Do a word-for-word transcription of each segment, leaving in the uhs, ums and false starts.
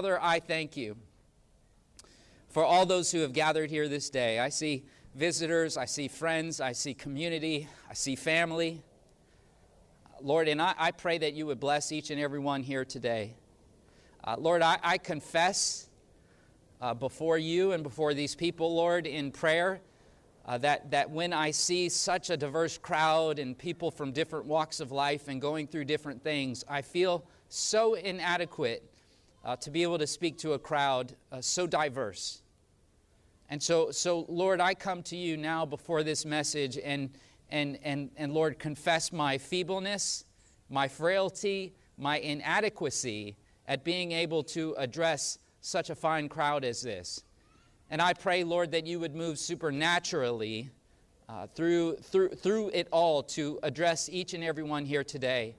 Father, I thank you for all those who have gathered here this day. I see visitors, I see friends, I see community, I see family. Lord, and I, I pray that you would bless each and every one here today. Uh, Lord, I, I confess uh, before you and before these people, Lord, in prayer, uh, that, that when I see such a diverse crowd and people from different walks of life and going through different things, I feel so inadequate uh, to be able to speak to a crowd uh, so diverse. And so, so, Lord, I come to you now before this message and And, and, and Lord, confess my feebleness, my frailty, my inadequacy at being able to address such a fine crowd as this. And I pray, Lord, that you would move supernaturally uh, through, through, through it all to address each and every one here today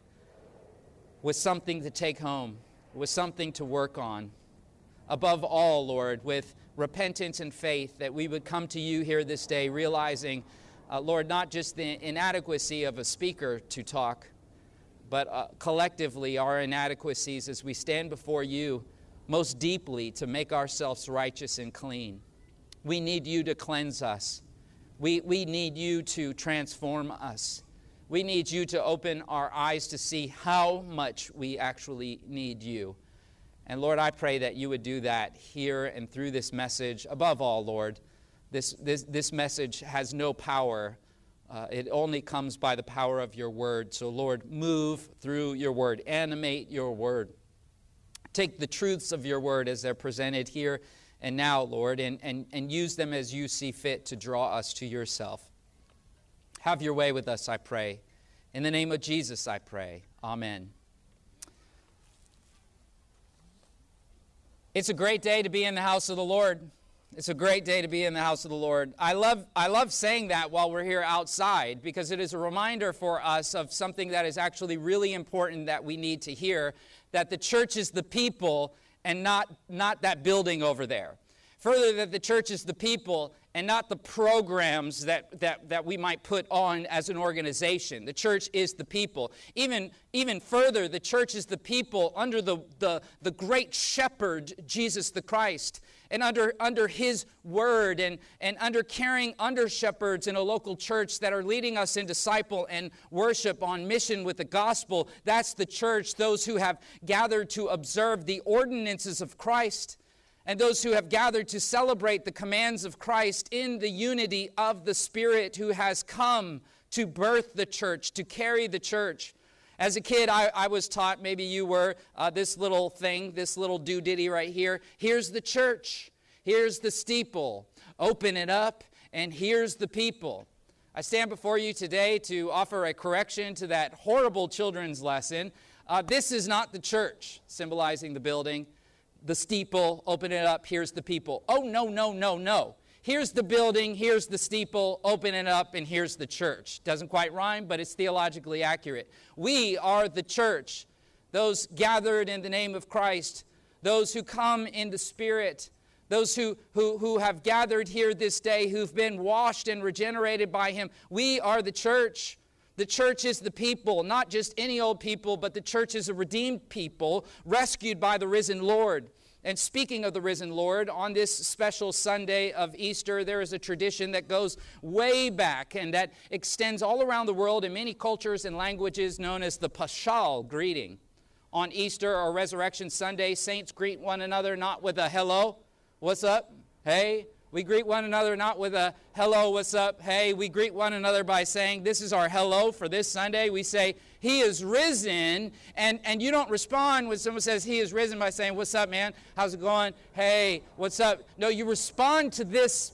with something to take home, with something to work on. Above all, Lord, with repentance and faith, that we would come to you here this day realizing, Uh, Lord, not just the inadequacy of a speaker to talk, but uh, collectively our inadequacies as we stand before you most deeply to make ourselves righteous and clean. We need you to cleanse us. We, we need you to transform us. We need you to open our eyes to see how much we actually need you. And Lord, I pray that you would do that here and through this message. Above all, Lord, This, this, this message has no power. Uh, it only comes by the power of your word. So, Lord, move through your word. Animate your word. Take the truths of your word as they're presented here and now, Lord, and, and, and use them as you see fit to draw us to yourself. Have your way with us, I pray. In the name of Jesus, I pray. Amen. It's a great day to be in the house of the Lord. It's a great day to be in the house of the Lord. I love I love saying that while we're here outside, because it is a reminder for us of something that is actually really important that we need to hear, that the church is the people and not, not that building over there. Further, that the church is the people and not the programs that, that, that we might put on as an organization. The church is the people. Even, even further, the church is the people under the, the, the great shepherd, Jesus the Christ, and under, under his word, and, and under caring under-shepherds in a local church that are leading us in disciple and worship on mission with the gospel. That's the church, those who have gathered to observe the ordinances of Christ, and those who have gathered to celebrate the commands of Christ in the unity of the Spirit who has come to birth the church, to carry the church. As a kid, I, I was taught, maybe you were, uh, this little thing, this little doodiddy right here. Here's the church. Here's the steeple. Open it up, and here's the people. I stand before you today to offer a correction to that horrible children's lesson. Uh, this is not the church, symbolizing the building. The steeple, open it up, here's the people. Oh, no, no, no, no. Here's the building, here's the steeple, open it up, and here's the church. Doesn't quite rhyme, but it's theologically accurate. We are the church, those gathered in the name of Christ, those who come in the Spirit, those who, who, who have gathered here this day, who've been washed and regenerated by him. We are the church. The church is the people, not just any old people, but the church is a redeemed people rescued by the risen Lord. And speaking of the risen Lord, on this special Sunday of Easter, there is a tradition that goes way back and that extends all around the world in many cultures and languages known as the Paschal greeting. On Easter or Resurrection Sunday, saints greet one another not with a hello, what's up, hey. We greet one another not with a hello, what's up, hey. We greet one another by saying, this is our hello for this Sunday. We say, he is risen. And, and you don't respond when someone says he is risen by saying, what's up, man? How's it going? Hey, what's up? No, you respond to this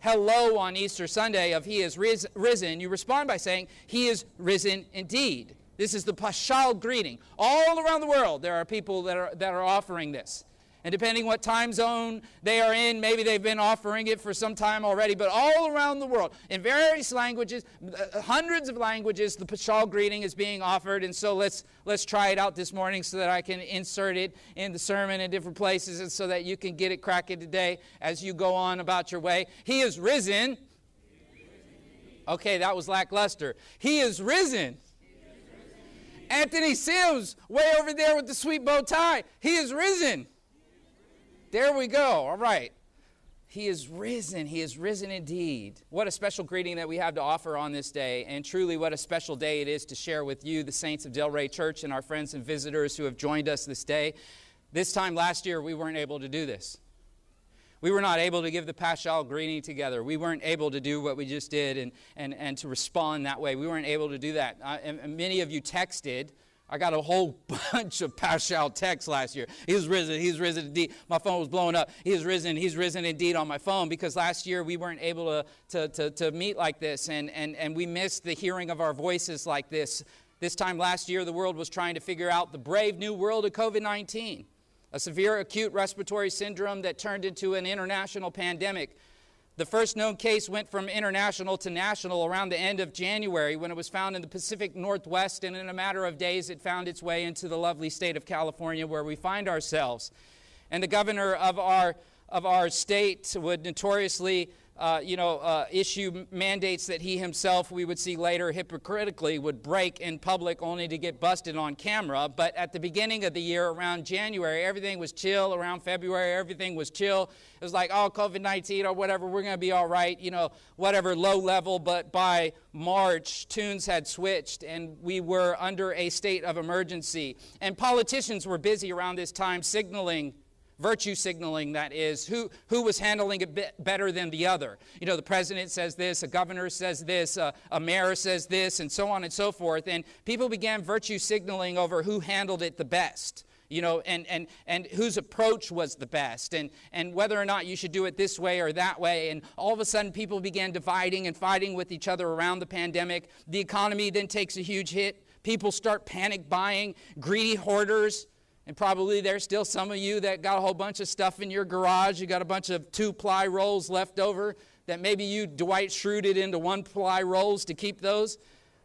hello on Easter Sunday of he is ris- risen. You respond by saying, he is risen indeed. This is the Paschal greeting. All around the world, there are people that are, that are offering this. And depending what time zone they are in, maybe they've been offering it for some time already, but all around the world, in various languages, hundreds of languages, the Paschal greeting is being offered. And so let's let's try it out this morning so that I can insert it in the sermon in different places and so that you can get it cracking today as you go on about your way. He is risen. He is risen. Okay, that was lackluster. He is risen. He is risen. Anthony Sims, way over there with the sweet bow tie. He is risen. There we go. All right. He is risen. He is risen indeed. What a special greeting that we have to offer on this day. And truly, what a special day it is to share with you, the saints of Delray Church, and our friends and visitors who have joined us this day. This time last year, we weren't able to do this. We were not able to give the Paschal greeting together. We weren't able to do what we just did and, and, and to respond that way. We weren't able to do that. Uh, and, and many of you texted. I got a whole bunch of Paschal texts last year. He was risen. He's risen indeed. My phone was blowing up. He is risen. He's risen indeed on my phone, because last year we weren't able to, to, to, to meet like this, and, and, and we missed the hearing of our voices like this. This time last year, the world was trying to figure out the brave new world of COVID nineteen, a severe acute respiratory syndrome that turned into an international pandemic. The first known case went from international to national around the end of January, when it was found in the Pacific Northwest, and in a matter of days it found its way into the lovely state of California, where we find ourselves. And the governor of our of our state would notoriously uh, you know, uh, issue mandates that he himself, we would see later, hypocritically would break in public, only to get busted on camera. But at the beginning of the year, around January, everything was chill. Around February, everything was chill. It was like, oh, COVID nineteen or whatever, we're going to be all right, you know, whatever, low level. But by March, tunes had switched, and we were under a state of emergency. And politicians were busy around this time signaling, virtue signaling, that is, who, who was handling it bit better than the other. You know, the president says this, a governor says this, uh, a mayor says this, and so on and so forth. And people began virtue signaling over who handled it the best, you know, and, and, and whose approach was the best, and, and whether or not you should do it this way or that way. And all of a sudden, people began dividing and fighting with each other around the pandemic. The economy then takes a huge hit. People start panic buying, greedy hoarders. And probably there's still some of you that got a whole bunch of stuff in your garage. You got a bunch of two-ply rolls left over that maybe you Dwight Schrute into one-ply rolls to keep those.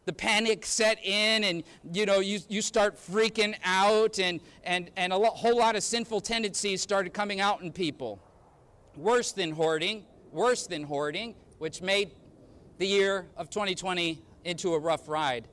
The panic set in, and you know, you, you start freaking out, and, and, and a lo- whole lot of sinful tendencies started coming out in people. Worse than hoarding, worse than hoarding, which made the year of twenty twenty into a rough ride.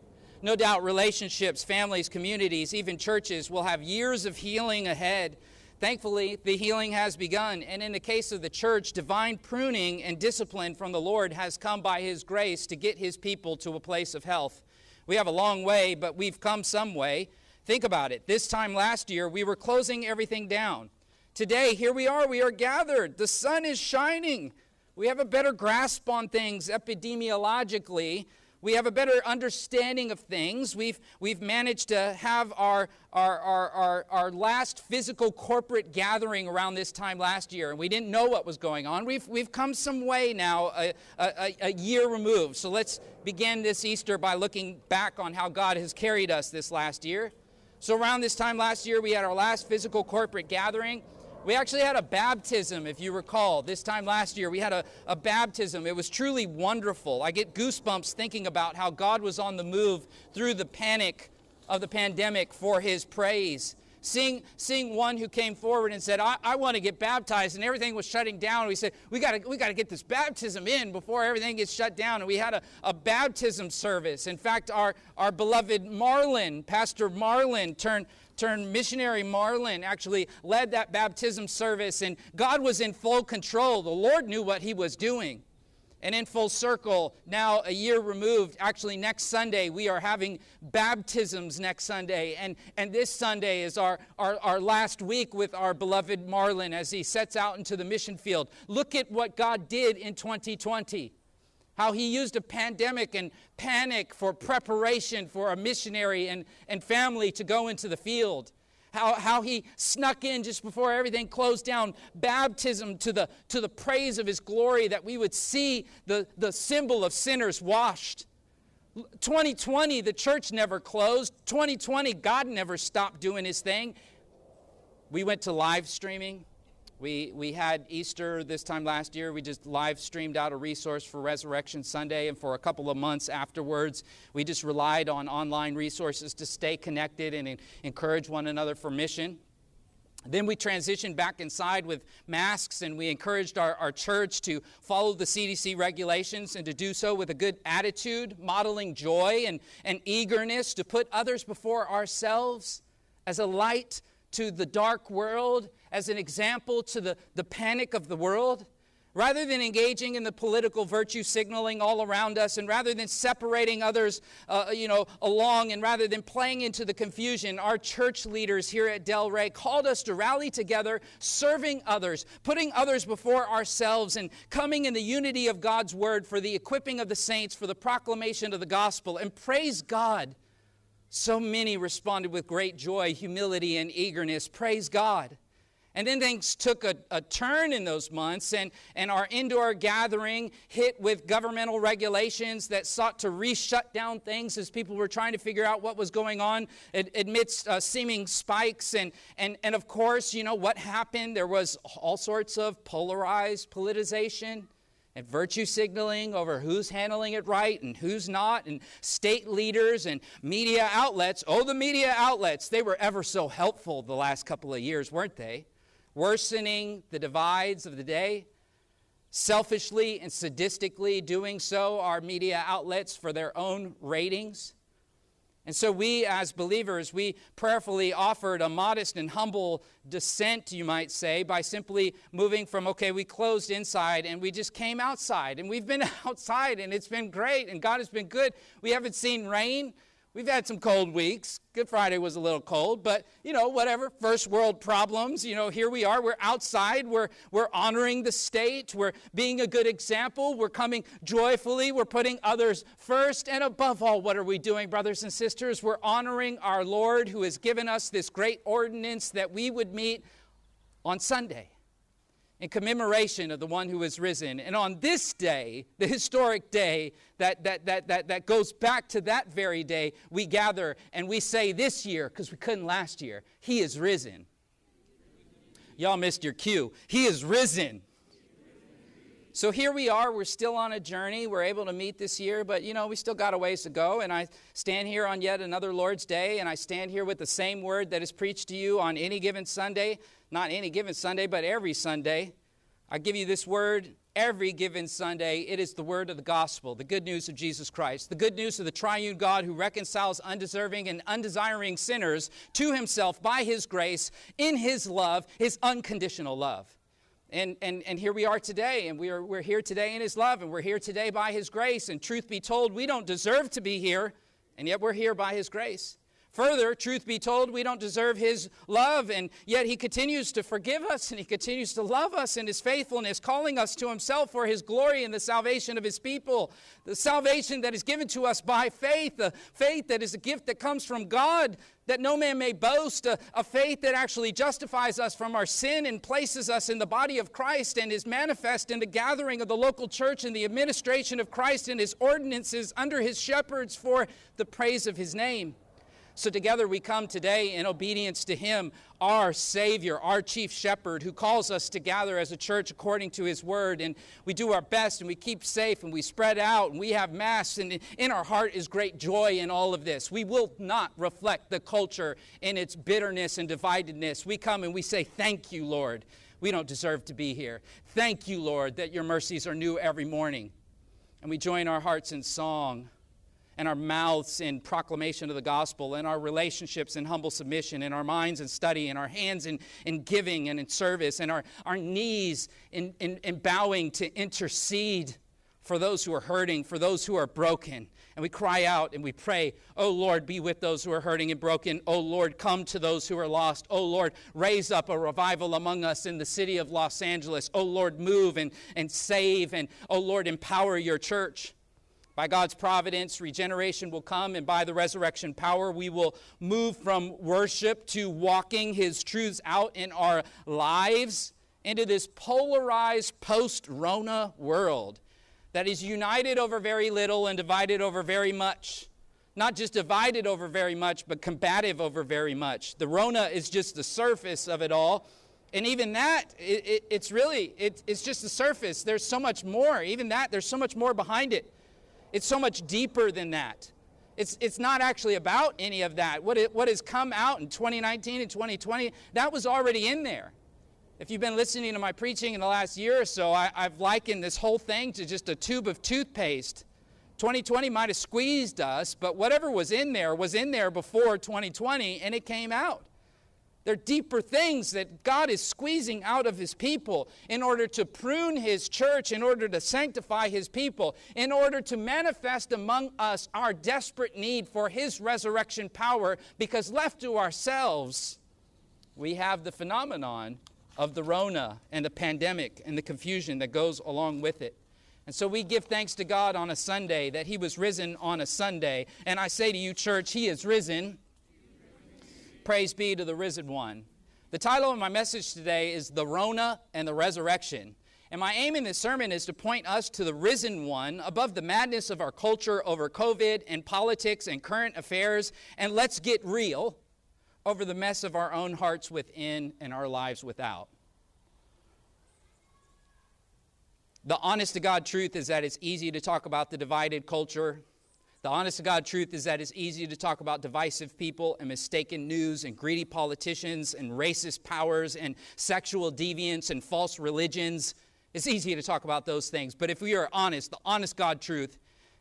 No doubt relationships, families, communities, even churches will have years of healing ahead. Thankfully, the healing has begun. And in the case of the church, divine pruning and discipline from the Lord has come by His grace to get His people to a place of health. We have a long way, but we've come some way. Think about it. This time last year, we were closing everything down. Today, here we are. We are gathered. The sun is shining. We have a better grasp on things epidemiologically. We have a better understanding of things. We've, we've managed to have our, our, our, our, our last physical corporate gathering around this time last year, and we didn't know what was going on. We've, we've come some way now, a, a, a year removed. So let's begin this Easter by looking back on how God has carried us this last year. So around this time last year, we had our last physical corporate gathering. We actually had a baptism, if you recall. This time last year, we had a, a baptism. It was truly wonderful. I get goosebumps thinking about how God was on the move through the panic of the pandemic for His praise. Seeing, seeing one who came forward and said, I, I want to get baptized, and everything was shutting down. We said, we got to we got to get this baptism in before everything gets shut down. And we had a, a baptism service. In fact, our, our beloved Marlin, Pastor Marlin, turned, turned missionary Marlin, actually led that baptism service. And God was in full control. The Lord knew what He was doing. And in full circle, now a year removed, actually next Sunday, we are having baptisms next Sunday. And, and this Sunday is our, our, our last week with our beloved Marlin as he sets out into the mission field. Look at what God did in twenty twenty. How He used a pandemic and panic for preparation for a missionary and, and family to go into the field. How, how He snuck in just before everything closed down baptism to the, to the praise of His glory, that we would see the, the symbol of sinners washed. twenty twenty, the church never closed. twenty twenty, God never stopped doing His thing. We went to live streaming. We, we had Easter this time last year. We just live streamed out a resource for Resurrection Sunday, and for a couple of months afterwards, we just relied on online resources to stay connected and encourage one another for mission. Then we transitioned back inside with masks, and we encouraged our, our church to follow the C D C regulations and to do so with a good attitude, modeling joy and, and eagerness to put others before ourselves as a light to the dark world as an example to the, the panic of the world, rather than engaging in the political virtue signaling all around us, and rather than separating others uh, you know, along, and rather than playing into the confusion, our church leaders here at Delray called us to rally together, serving others, putting others before ourselves, and coming in the unity of God's word for the equipping of the saints, for the proclamation of the gospel. And praise God, so many responded with great joy, humility, and eagerness. Praise God. And then things took a, a turn in those months, and, and our indoor gathering hit with governmental regulations that sought to re-shut down things as people were trying to figure out what was going on amidst uh, seeming spikes. And, and, and of course, you know what happened? There was all sorts of polarized politicization and virtue signaling over who's handling it right and who's not, and state leaders and media outlets. Oh, the media outlets, they were ever so helpful the last couple of years, weren't they? Worsening the divides of the day, selfishly and sadistically doing so, our media outlets, for their own ratings. And so we, as believers, we prayerfully offered a modest and humble dissent, you might say, by simply moving from, okay, we closed inside and we just came outside. And we've been outside and it's been great and God has been good. We haven't seen rain. We've had some cold weeks. Good Friday was a little cold, but, you know, whatever, first world problems. You know, here we are. We're outside. We're, we're honoring the state. We're being a good example. We're coming joyfully. We're putting others first. And above all, what are we doing, brothers and sisters? We're honoring our Lord, who has given us this great ordinance that we would meet on Sunday in commemoration of the one who is risen. And on this day, the historic day that, that, that, that, that goes back to that very day, we gather and we say this year, because we couldn't last year, He is risen. Y'all missed your cue. He is risen. So here we are. We're still on a journey. We're able to meet this year, but, you know, we still got a ways to go. And I stand here on yet another Lord's Day, and I stand here with the same word that is preached to you on any given Sunday. Not any given Sunday, but every Sunday. I give you this word every given Sunday. It is the word of the gospel, the good news of Jesus Christ, the good news of the triune God who reconciles undeserving and undesiring sinners to Himself by His grace, in His love, His unconditional love. And, and and here we are today, and we are, we're here today in His love, and we're here today by His grace. And truth be told, we don't deserve to be here, and yet we're here by His grace. Further, truth be told, we don't deserve His love, and yet He continues to forgive us, and He continues to love us in His faithfulness, calling us to Himself for His glory and the salvation of His people. The salvation that is given to us by faith, the faith that is a gift that comes from God, that no man may boast, a, a faith that actually justifies us from our sin and places us in the body of Christ, and is manifest in the gathering of the local church and the administration of Christ and His ordinances under His shepherds for the praise of His name. So together we come today in obedience to Him, our Savior, our chief shepherd, who calls us to gather as a church according to His word. And we do our best, and we keep safe, and we spread out, and we have masks, and in our heart is great joy in all of this. We will not reflect the culture in its bitterness and dividedness. We come and we say, thank you, Lord. We don't deserve to be here. Thank you, Lord, that your mercies are new every morning. And we join our hearts in song, and our mouths in proclamation of the gospel, and our relationships in humble submission, and our minds in study, and our hands in, in giving and in service, and our, our knees in, in, in bowing to intercede for those who are hurting, for those who are broken. And we cry out and we pray, oh Lord, be with those who are hurting and broken. Oh Lord, come to those who are lost. Oh Lord, raise up a revival among us in the city of Los Angeles. Oh Lord, move and, and save, and oh Lord, empower your church. By God's providence, regeneration will come, and by the resurrection power, we will move from worship to walking His truths out in our lives into this polarized post-Rona world that is united over very little and divided over very much. Not just divided over very much, but combative over very much. The Rona is just the surface of it all. And even that, it, it, it's really, it, it's just the surface. There's so much more. Even that, there's so much more behind it. It's so much deeper than that. It's, it's not actually about any of that. What, it, what has come out in twenty nineteen and twenty twenty, that was already in there. If you've been listening to my preaching in the last year or so, I, I've likened this whole thing to just a tube of toothpaste. twenty twenty might have squeezed us, but whatever was in there was in there before twenty twenty, and it came out. There are deeper things that God is squeezing out of His people in order to prune His church, in order to sanctify His people, in order to manifest among us our desperate need for His resurrection power, because left to ourselves, we have the phenomenon of the Rona and the pandemic and the confusion that goes along with it. And so we give thanks to God on a Sunday that He was risen on a Sunday. And I say to you, church, He is risen. Praise be to the risen one. The title of my message today is The Rona and the Resurrection. And my aim in this sermon is to point us to the risen one above the madness of our culture over COVID and politics and current affairs. And let's get real over the mess of our own hearts within and our lives without. The honest-to-God truth is that it's easy to talk about the divided culture. The honest-to-God truth is that it's easy to talk about divisive people and mistaken news and greedy politicians and racist powers and sexual deviance and false religions. It's easy to talk about those things. But if we are honest, the honest-to-God truth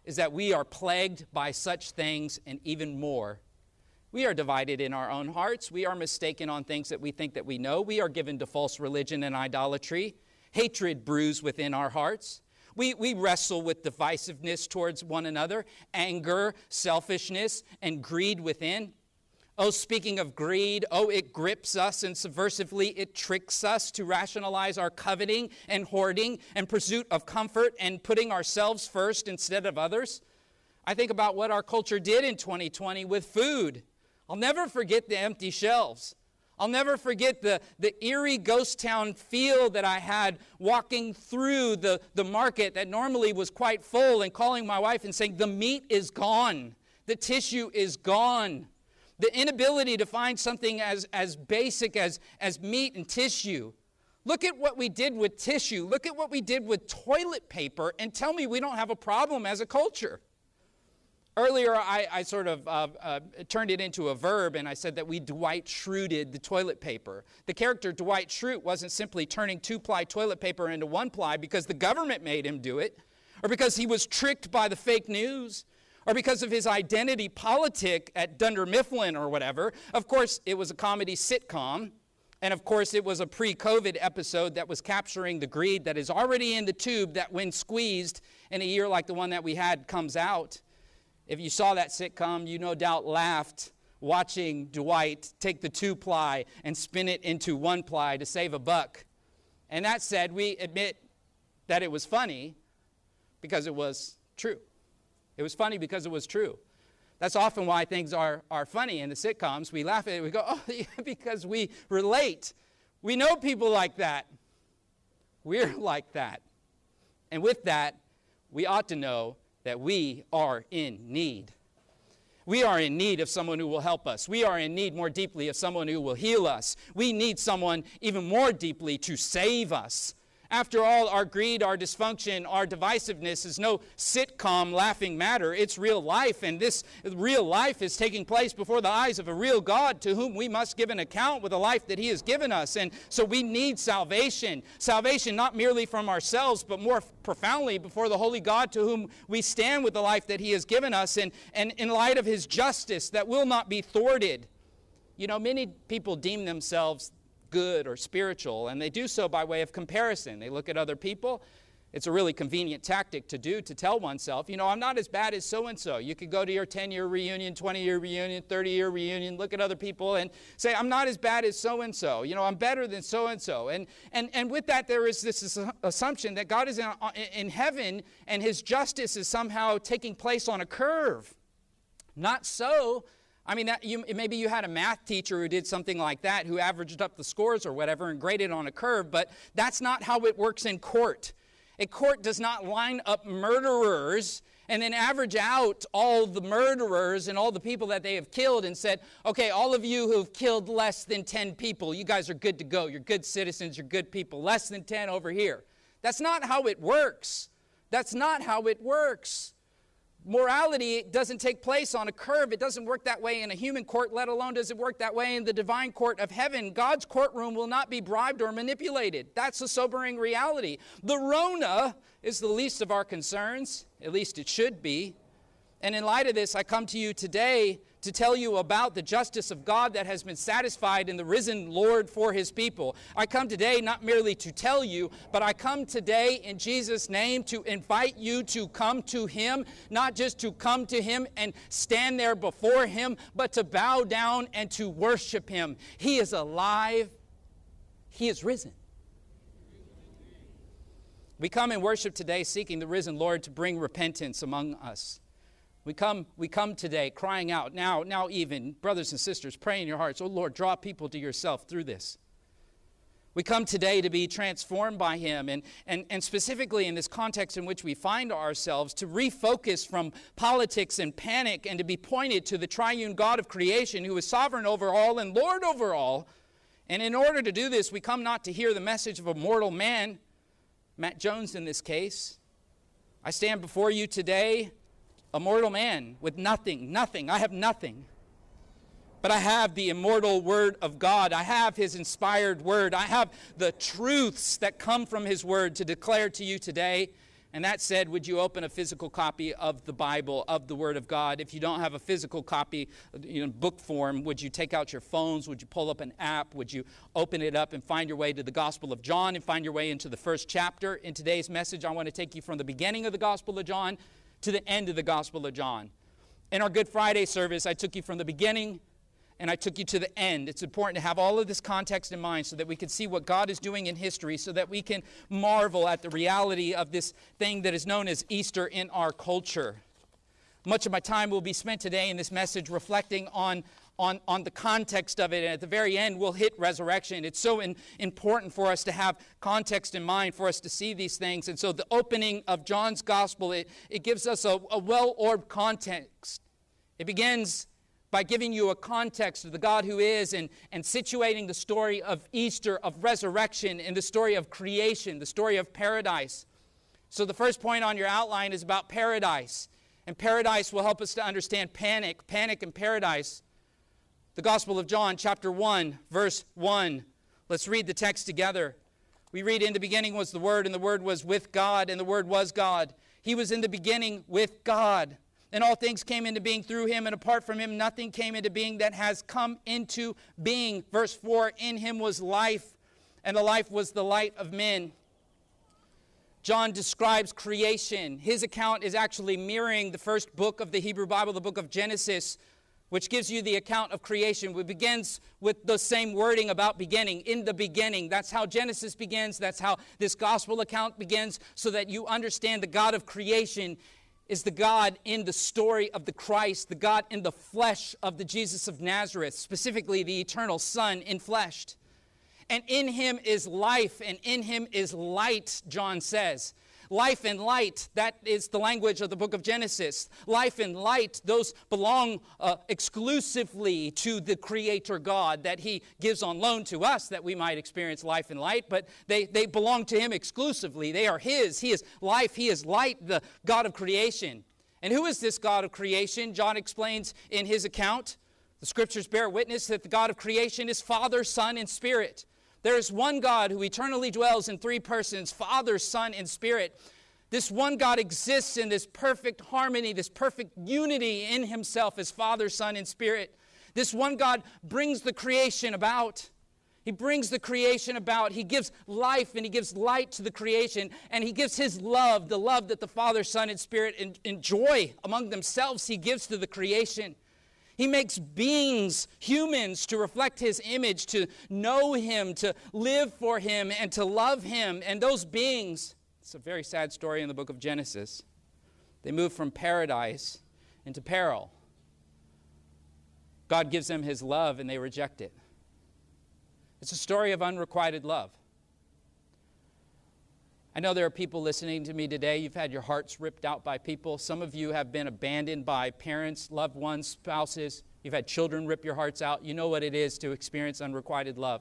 is that we are plagued by such things and even more. We are divided in our own hearts. We are mistaken on things that we think that we know. We are given to false religion and idolatry. Hatred brews within our hearts. We, we wrestle with divisiveness towards one another, anger, selfishness, and greed within. Oh, speaking of greed, oh, it grips us, and subversively it tricks us to rationalize our coveting and hoarding and pursuit of comfort and putting ourselves first instead of others. I think about what our culture did in twenty twenty with food. I'll never forget the empty shelves. I'll never forget the, the eerie ghost town feel that I had walking through the, the market that normally was quite full and calling my wife and saying, the meat is gone. The tissue is gone. The inability to find something as, as basic as, as meat and tissue. Look at what we did with tissue. Look at what we did with toilet paper, and tell me we don't have a problem as a culture. Earlier, I, I sort of uh, uh, turned it into a verb, and I said that we Dwight Schruted the toilet paper. The character Dwight Schrute wasn't simply turning two-ply toilet paper into one-ply because the government made him do it, or because he was tricked by the fake news, or because of his identity politic at Dunder Mifflin or whatever. Of course, it was a comedy sitcom, and of course, it was a pre-COVID episode that was capturing the greed that is already in the tube that, when squeezed in a year like the one that we had, comes out. If you saw that sitcom, you no doubt laughed watching Dwight take the two-ply and spin it into one-ply to save a buck. And that said, we admit that it was funny because it was true. It was funny because it was true. That's often why things are, are funny in the sitcoms. We laugh at it. We go, oh, yeah, because we relate. We know people like that. We're like that. And with that, we ought to know that we are in need. We are in need of someone who will help us. We are in need more deeply of someone who will heal us. We need someone even more deeply to save us. After all, our greed, our dysfunction, our divisiveness is no sitcom laughing matter. It's real life, and this real life is taking place before the eyes of a real God to whom we must give an account with the life that He has given us. And so we need salvation. Salvation not merely from ourselves, but more profoundly before the holy God to whom we stand with the life that He has given us, and, and in light of His justice that will not be thwarted. You know, many people deem themselves good or spiritual, and they do so by way of comparison. They look at other people. It's a really convenient tactic to do, to tell oneself, you know, I'm not as bad as so-and-so. You could go to your ten-year reunion, twenty-year reunion, thirty-year reunion, look at other people and say, I'm not as bad as so-and-so. You know, I'm better than so-and-so. And and and with that, there is this assumption that God is in, in heaven and His justice is somehow taking place on a curve. Not so. I mean, that you, maybe you had a math teacher who did something like that, who averaged up the scores or whatever and graded on a curve, but that's not how it works in court. A court does not line up murderers and then average out all the murderers and all the people that they have killed and said, okay, all of you who've killed less than ten people, you guys are good to go. You're good citizens. You're good people. Less than ten over here. That's not how it works. That's not how it works. Morality doesn't take place on a curve. It doesn't work that way in a human court, let alone does it work that way in the divine court of heaven. God's courtroom will not be bribed or manipulated. That's a sobering reality. The Rona is the least of our concerns. At least it should be. And in light of this, I come to you today to tell you about the justice of God that has been satisfied in the risen Lord for his people. I come today not merely to tell you, but I come today in Jesus' name to invite you to come to him, not just to come to him and stand there before him, but to bow down and to worship him. He is alive. He is risen. We come and worship today seeking the risen Lord to bring repentance among us. We come, we come today crying out, now, now even, brothers and sisters, pray in your hearts, oh Lord, draw people to yourself through this. We come today to be transformed by him, and, and, and specifically in this context in which we find ourselves, to refocus from politics and panic and to be pointed to the triune God of creation who is sovereign over all and Lord over all. And in order to do this, we come not to hear the message of a mortal man, Matt Jones in this case. I stand before you today, a mortal man with nothing, nothing. I have nothing. But I have the immortal word of God. I have his inspired word. I have the truths that come from his word to declare to you today. And that said, would you open a physical copy of the Bible, of the Word of God? If you don't have a physical copy in book form, would you take out your phones? Would you pull up an app? Would you open it up and find your way to the Gospel of John and find your way into the first chapter? In today's message, I want to take you from the beginning of the Gospel of John to the end of the Gospel of John. In our Good Friday service, I took you from the beginning and I took you to the end. It's important to have all of this context in mind so that we can see what God is doing in history, so that we can marvel at the reality of this thing that is known as Easter in our culture. Much of my time will be spent today in this message reflecting on, on, on the context of it. And at the very end, we'll hit resurrection. It's so in, important for us to have context in mind, for us to see these things. And so the opening of John's gospel, it, it gives us a, a well-orbed context. It begins by giving you a context of the God who is and, and situating the story of Easter, of resurrection, and the story of creation, the story of paradise. So the first point on your outline is about paradise. And paradise will help us to understand panic, panic and paradise. The Gospel of John, chapter one, verse one. Let's read the text together. We read, in the beginning was the Word, and the Word was with God, and the Word was God. He was in the beginning with God. And all things came into being through him, and apart from him nothing came into being that has come into being. Verse four, in him was life, and the life was the light of men. John describes creation. His account is actually mirroring the first book of the Hebrew Bible, the book of Genesis, which gives you the account of creation. It begins with the same wording about beginning, in the beginning. That's how Genesis begins. That's how this gospel account begins, so that you understand the God of creation is the God in the story of the Christ, the God in the flesh of the Jesus of Nazareth, specifically the eternal Son enfleshed. And in him is life, and in him is light, John says. Life and light, that is the language of the book of Genesis. Life and light, those belong uh, exclusively to the Creator God that he gives on loan to us that we might experience life and light, but they, they belong to him exclusively. They are his. He is life. He is light, the God of creation. And who is this God of creation? John explains in his account. The scriptures bear witness that the God of creation is Father, Son, and Spirit. There is one God who eternally dwells in three persons, Father, Son, and Spirit. This one God exists in this perfect harmony, this perfect unity in himself as Father, Son, and Spirit. This one God brings the creation about. He brings the creation about. He gives life and he gives light to the creation. And he gives his love, the love that the Father, Son, and Spirit enjoy among themselves, he gives to the creation. He makes beings, humans, to reflect his image, to know him, to live for him, and to love him. And those beings, it's a very sad story in the book of Genesis, they move from paradise into peril. God gives them his love and they reject it. It's a story of unrequited love. I know there are people listening to me today. You've had your hearts ripped out by people. Some of you have been abandoned by parents, loved ones, spouses. You've had children rip your hearts out. You know what it is to experience unrequited love.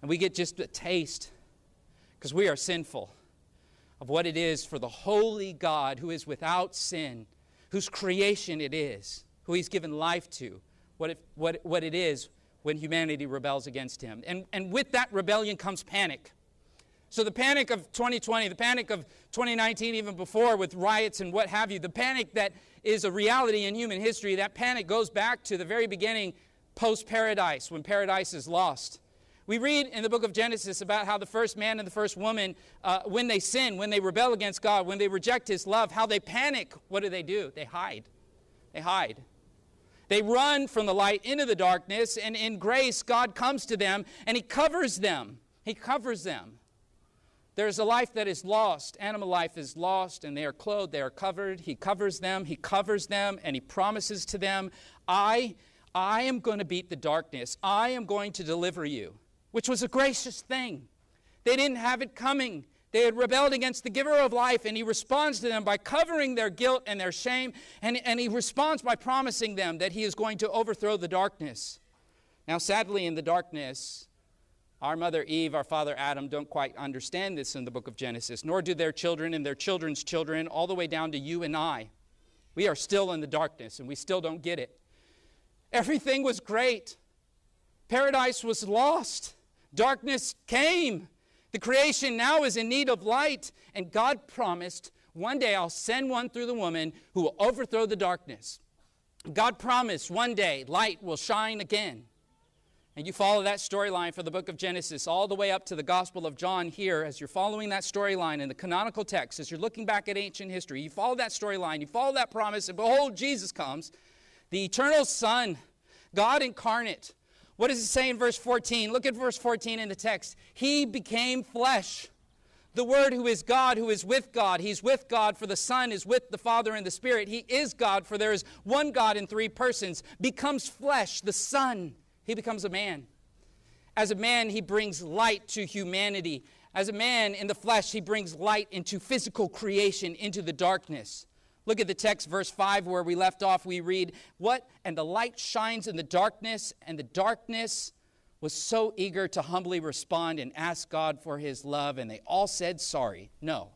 And we get just a taste, because we are sinful, of what it is for the holy God who is without sin, whose creation it is, who he's given life to, what it, what, what it is when humanity rebels against him. And, and with that rebellion comes panic. So the panic of twenty twenty, the panic of twenty nineteen, even before, with riots and what have you, the panic that is a reality in human history, that panic goes back to the very beginning, post-paradise, when paradise is lost. We read in the book of Genesis about how the first man and the first woman, uh, when they sin, when they rebel against God, when they reject his love, how they panic. What do they do? They hide. They hide. They run from the light into the darkness, and in grace, God comes to them, and he covers them. He covers them. There is a life that is lost. Animal life is lost, and they are clothed. They are covered. He covers them. He covers them, and he promises to them, I, I am going to beat the darkness. I am going to deliver you. Which was a gracious thing. They didn't have it coming. They had rebelled against the giver of life, and he responds to them by covering their guilt and their shame, and, and he responds by promising them that he is going to overthrow the darkness. Now, sadly, in the darkness, our mother Eve, our father Adam, don't quite understand this in the book of Genesis, nor do their children and their children's children, all the way down to you and I. We are still in the darkness, and we still don't get it. Everything was great. Paradise was lost. Darkness came. The creation now is in need of light. And God promised, one day I'll send one through the woman who will overthrow the darkness. God promised, one day light will shine again. And you follow that storyline for the book of Genesis all the way up to the Gospel of John here. As you're following that storyline in the canonical text, as you're looking back at ancient history, you follow that storyline, you follow that promise, and behold, Jesus comes, the eternal Son, God incarnate. What does it say in verse fourteen? Look at verse fourteen in the text. He became flesh. The Word who is God, who is with God. He's with God, for the Son is with the Father and the Spirit. He is God, for there is one God in three persons. Becomes flesh, the Son. He becomes a man. As a man, he brings light to humanity. As a man in the flesh, he brings light into physical creation, into the darkness. Look at the text, verse five, where we left off. We read, what? And the light shines in the darkness, and the darkness was so eager to humbly respond and ask God for his love, and they all said, sorry, no.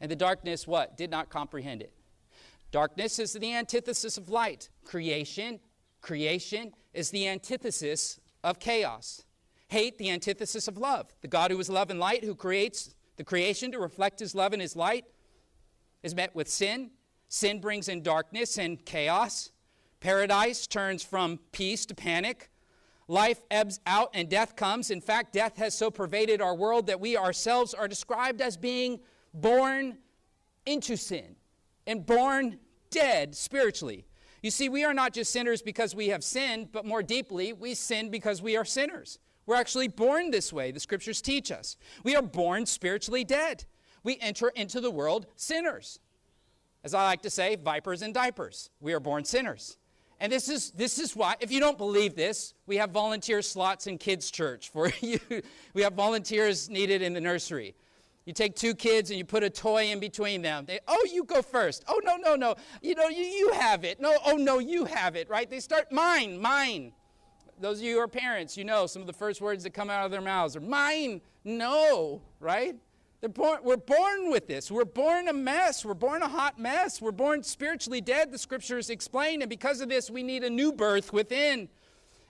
And the darkness, what? Did not comprehend it. Darkness is the antithesis of light. Creation, creation is the antithesis of chaos. Hate, the antithesis of love. The God who is love and light, who creates the creation to reflect his love and his light, is met with sin. Sin brings in darkness and chaos. Paradise turns from peace to panic. Life ebbs out and death comes. In fact, death has so pervaded our world that we ourselves are described as being born into sin and born dead spiritually. You see, we are not just sinners because we have sinned, but more deeply, we sin because we are sinners. We're actually born this way, the scriptures teach us. We are born spiritually dead. We enter into the world sinners. As I like to say, vipers and diapers. We are born sinners. And this is, this is why, if you don't believe this, we have volunteer slots in kids' church for you. We have volunteers needed in the nursery. You take two kids and you put a toy in between them. They, oh, you go first. Oh, no, no, no. You know, you, you have it. No, oh, no, you have it, right? They start, mine, mine. Those of you who are parents, you know some of the first words that come out of their mouths are, mine, no, right? They're born, we're born with this. We're born a mess. We're born a hot mess. We're born spiritually dead, the scriptures explain. And because of this, we need a new birth within.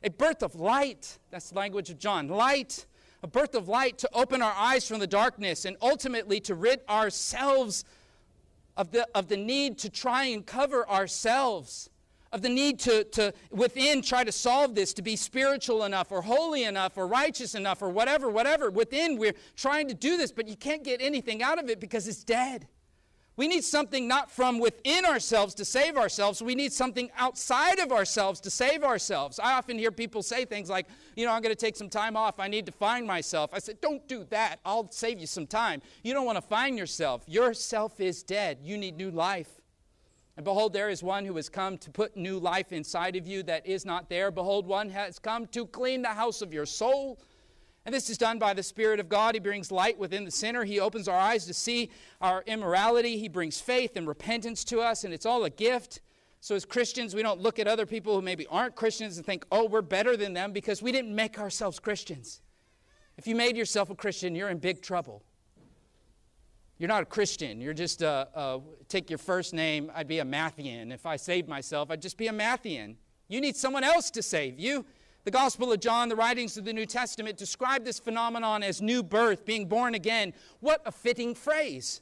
A birth of light. That's the language of John. Light. A birth of light to open our eyes from the darkness and ultimately to rid ourselves of the, of the need to try and cover ourselves. Of the need to, to within try to solve this, to be spiritual enough or holy enough or righteous enough or whatever, whatever. Within we're trying to do this, but you can't get anything out of it because it's dead. We need something not from within ourselves to save ourselves. We need something outside of ourselves to save ourselves. I often hear people say things like, you know, I'm going to take some time off. I need to find myself. I said, don't do that. I'll save you some time. You don't want to find yourself. Yourself is dead. You need new life. And behold, there is one who has come to put new life inside of you that is not there. Behold, one has come to clean the house of your soul. And this is done by the Spirit of God. He brings light within the sinner. He opens our eyes to see our immorality. He brings faith and repentance to us, and it's all a gift. So as Christians, we don't look at other people who maybe aren't Christians and think, oh, we're better than them, because we didn't make ourselves Christians. If you made yourself a Christian, you're in big trouble. You're not a Christian. You're just a, a, take your first name, I'd be a Matthean. If I saved myself, I'd just be a Matthean. You need someone else to save you. The Gospel of John, the writings of the New Testament, describe this phenomenon as new birth, being born again. What a fitting phrase.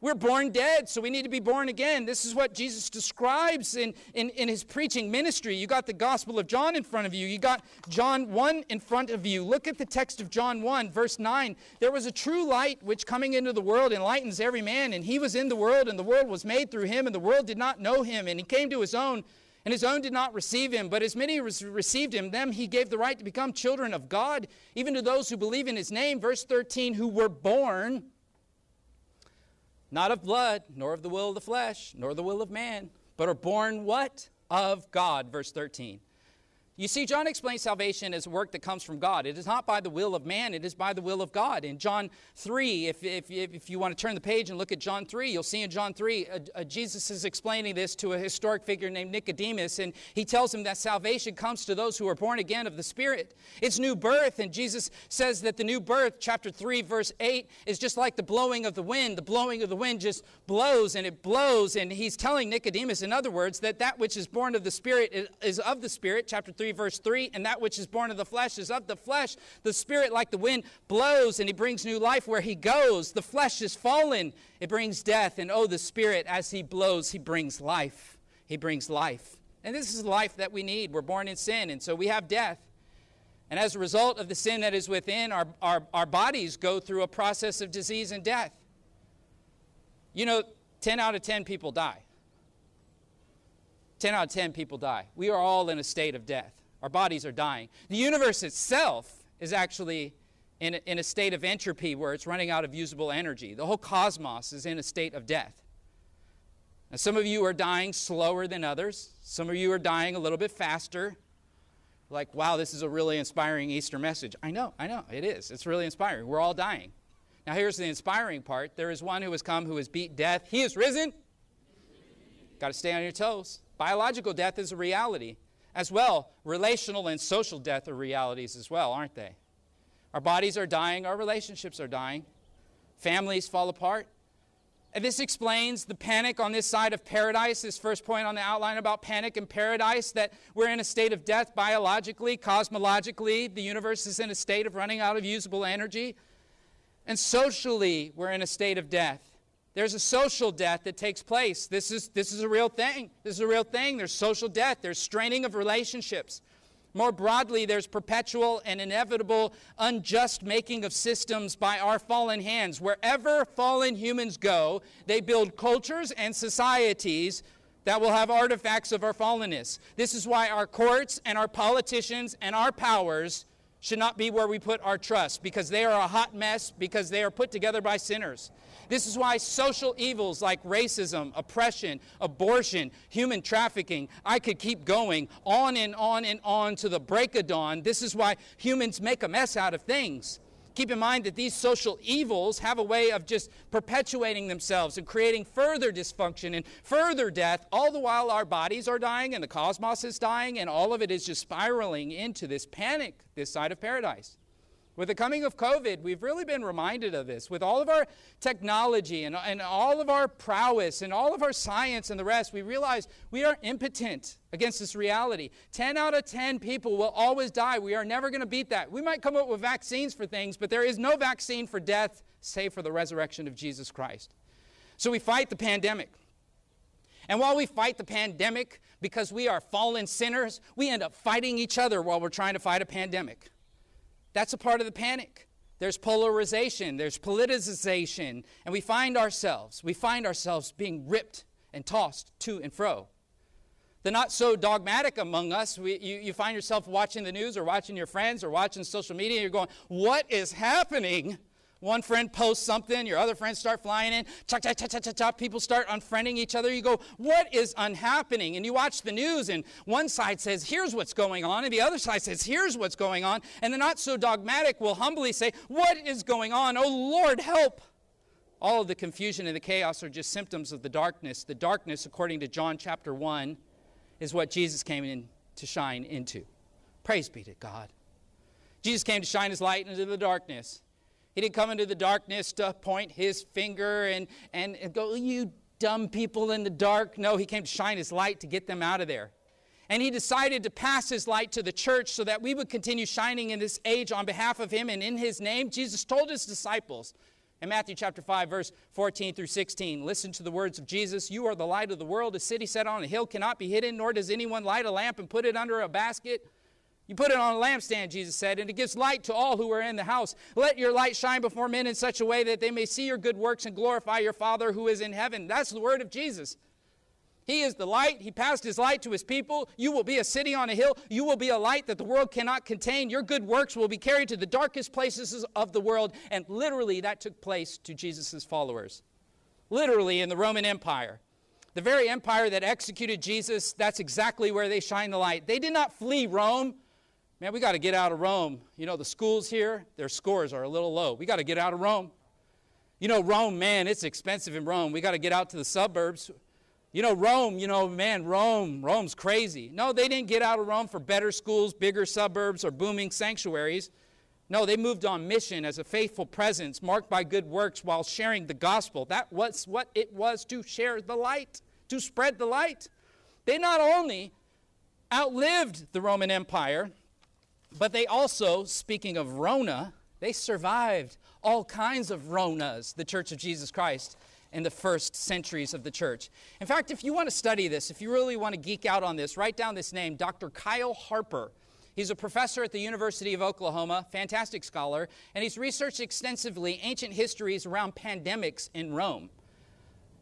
We're born dead, so we need to be born again. This is what Jesus describes in, in, in his preaching ministry. You got the Gospel of John in front of you. You got John one in front of you. Look at the text of John one, verse nine. There was a true light which coming into the world enlightens every man, and he was in the world, and the world was made through him, and the world did not know him. And he came to his own, and his own did not receive him. But as many as received him, them he gave the right to become children of God, even to those who believe in his name. Verse thirteen, who were born not of blood, nor of the will of the flesh, nor the will of man, but are born what? Of God, verse thirteen. You see, John explains salvation as a work that comes from God. It is not by the will of man, it is by the will of God. In John three, if, if, if you want to turn the page and look at John three, you'll see in John three, uh, uh, Jesus is explaining this to a historic figure named Nicodemus, and he tells him that salvation comes to those who are born again of the Spirit. It's new birth, and Jesus says that the new birth, chapter three, verse eight, is just like the blowing of the wind. The blowing of the wind just blows, and it blows, and he's telling Nicodemus, in other words, that that which is born of the Spirit is of the Spirit, chapter three, verse three, and that which is born of the flesh is of the flesh. The Spirit, like the wind, blows, and he brings new life where he goes. The flesh is fallen. It brings death. And oh, the Spirit, as he blows, he brings life. He brings life. And this is life that we need. We're born in sin, and so we have death. And as a result of the sin that is within, our, our, our bodies go through a process of disease and death. You know, ten out of ten people die. ten out of ten people die. We are all in a state of death. Our bodies are dying. The universe itself is actually in a, in a state of entropy where it's running out of usable energy. The whole cosmos is in a state of death. Now, some of you are dying slower than others. Some of you are dying a little bit faster. Like, wow, this is a really inspiring Easter message. I know, I know, it is. It's really inspiring. We're all dying. Now, here's the inspiring part. There is one who has come who has beat death. He is risen. Got to stay on your toes. Biological death is a reality as well. Relational and social death are realities as well, aren't they? Our bodies are dying. Our relationships are dying. Families fall apart. And this explains the panic on this side of paradise, this first point on the outline about panic and paradise, that we're in a state of death biologically, cosmologically. The universe is in a state of running out of usable energy. And socially, we're in a state of death. There's a social death that takes place. This is, this is a real thing. This is a real thing. There's social death. There's straining of relationships. More broadly, there's perpetual and inevitable unjust making of systems by our fallen hands. Wherever fallen humans go, they build cultures and societies that will have artifacts of our fallenness. This is why our courts and our politicians and our powers should not be where we put our trust, because they are a hot mess, because they are put together by sinners. This is why social evils like racism, oppression, abortion, human trafficking, I could keep going on and on and on to the break of dawn. This is why humans make a mess out of things. Keep in mind that these social evils have a way of just perpetuating themselves and creating further dysfunction and further death, all the while our bodies are dying and the cosmos is dying, and all of it is just spiraling into this panic, this side of paradise. With the coming of COVID, we've really been reminded of this. With all of our technology and, and all of our prowess and all of our science and the rest, we realize we are impotent against this reality. ten out of ten people will always die. We are never going to beat that. We might come up with vaccines for things, but there is no vaccine for death save for the resurrection of Jesus Christ. So we fight the pandemic. And while we fight the pandemic because we are fallen sinners, we end up fighting each other while we're trying to fight a pandemic. That's a part of the panic. There's polarization, there's politicization, and we find ourselves, we find ourselves being ripped and tossed to and fro. The not so dogmatic among us, we, you, you find yourself watching the news or watching your friends or watching social media, you're going, what is happening? One friend posts something, your other friends start flying in, cha cha cha cha cha cha. People start unfriending each other. You go, what is unhappening? And you watch the news, and one side says, here's what's going on, and the other side says, here's what's going on. And the not so dogmatic will humbly say, what is going on? Oh, Lord, help. All of the confusion and the chaos are just symptoms of the darkness. The darkness, according to John chapter one, is what Jesus came in to shine into. Praise be to God. Jesus came to shine his light into the darkness. He didn't come into the darkness to point his finger and, and, and go, you dumb people in the dark. No, he came to shine his light to get them out of there. And he decided to pass his light to the church so that we would continue shining in this age on behalf of him and in his name. Jesus told his disciples in Matthew chapter five, verse fourteen through sixteen, listen to the words of Jesus. You are the light of the world. A city set on a hill cannot be hidden, nor does anyone light a lamp and put it under a basket. You put it on a lampstand, Jesus said, and it gives light to all who are in the house. Let your light shine before men in such a way that they may see your good works and glorify your Father who is in heaven. That's the word of Jesus. He is the light. He passed his light to his people. You will be a city on a hill. You will be a light that the world cannot contain. Your good works will be carried to the darkest places of the world. And literally that took place to Jesus' followers. Literally in the Roman Empire. The very empire that executed Jesus, that's exactly where they shine the light. They did not flee Rome. Man, we got to get out of Rome. You know, the schools here, their scores are a little low. We got to get out of Rome. You know, Rome, man, it's expensive in Rome. We got to get out to the suburbs. You know, Rome, you know, man, Rome, Rome's crazy. No, they didn't get out of Rome for better schools, bigger suburbs, or booming sanctuaries. No, they moved on mission as a faithful presence marked by good works while sharing the gospel. That was what it was to share the light, to spread the light. They not only outlived the Roman Empire, but they also, speaking of Rona, they survived all kinds of Ronas, the Church of Jesus Christ, in the first centuries of the church. In fact, if you want to study this, if you really want to geek out on this, write down this name, Doctor Kyle Harper. He's a professor at the University of Oklahoma, fantastic scholar, and he's researched extensively ancient histories around pandemics in Rome.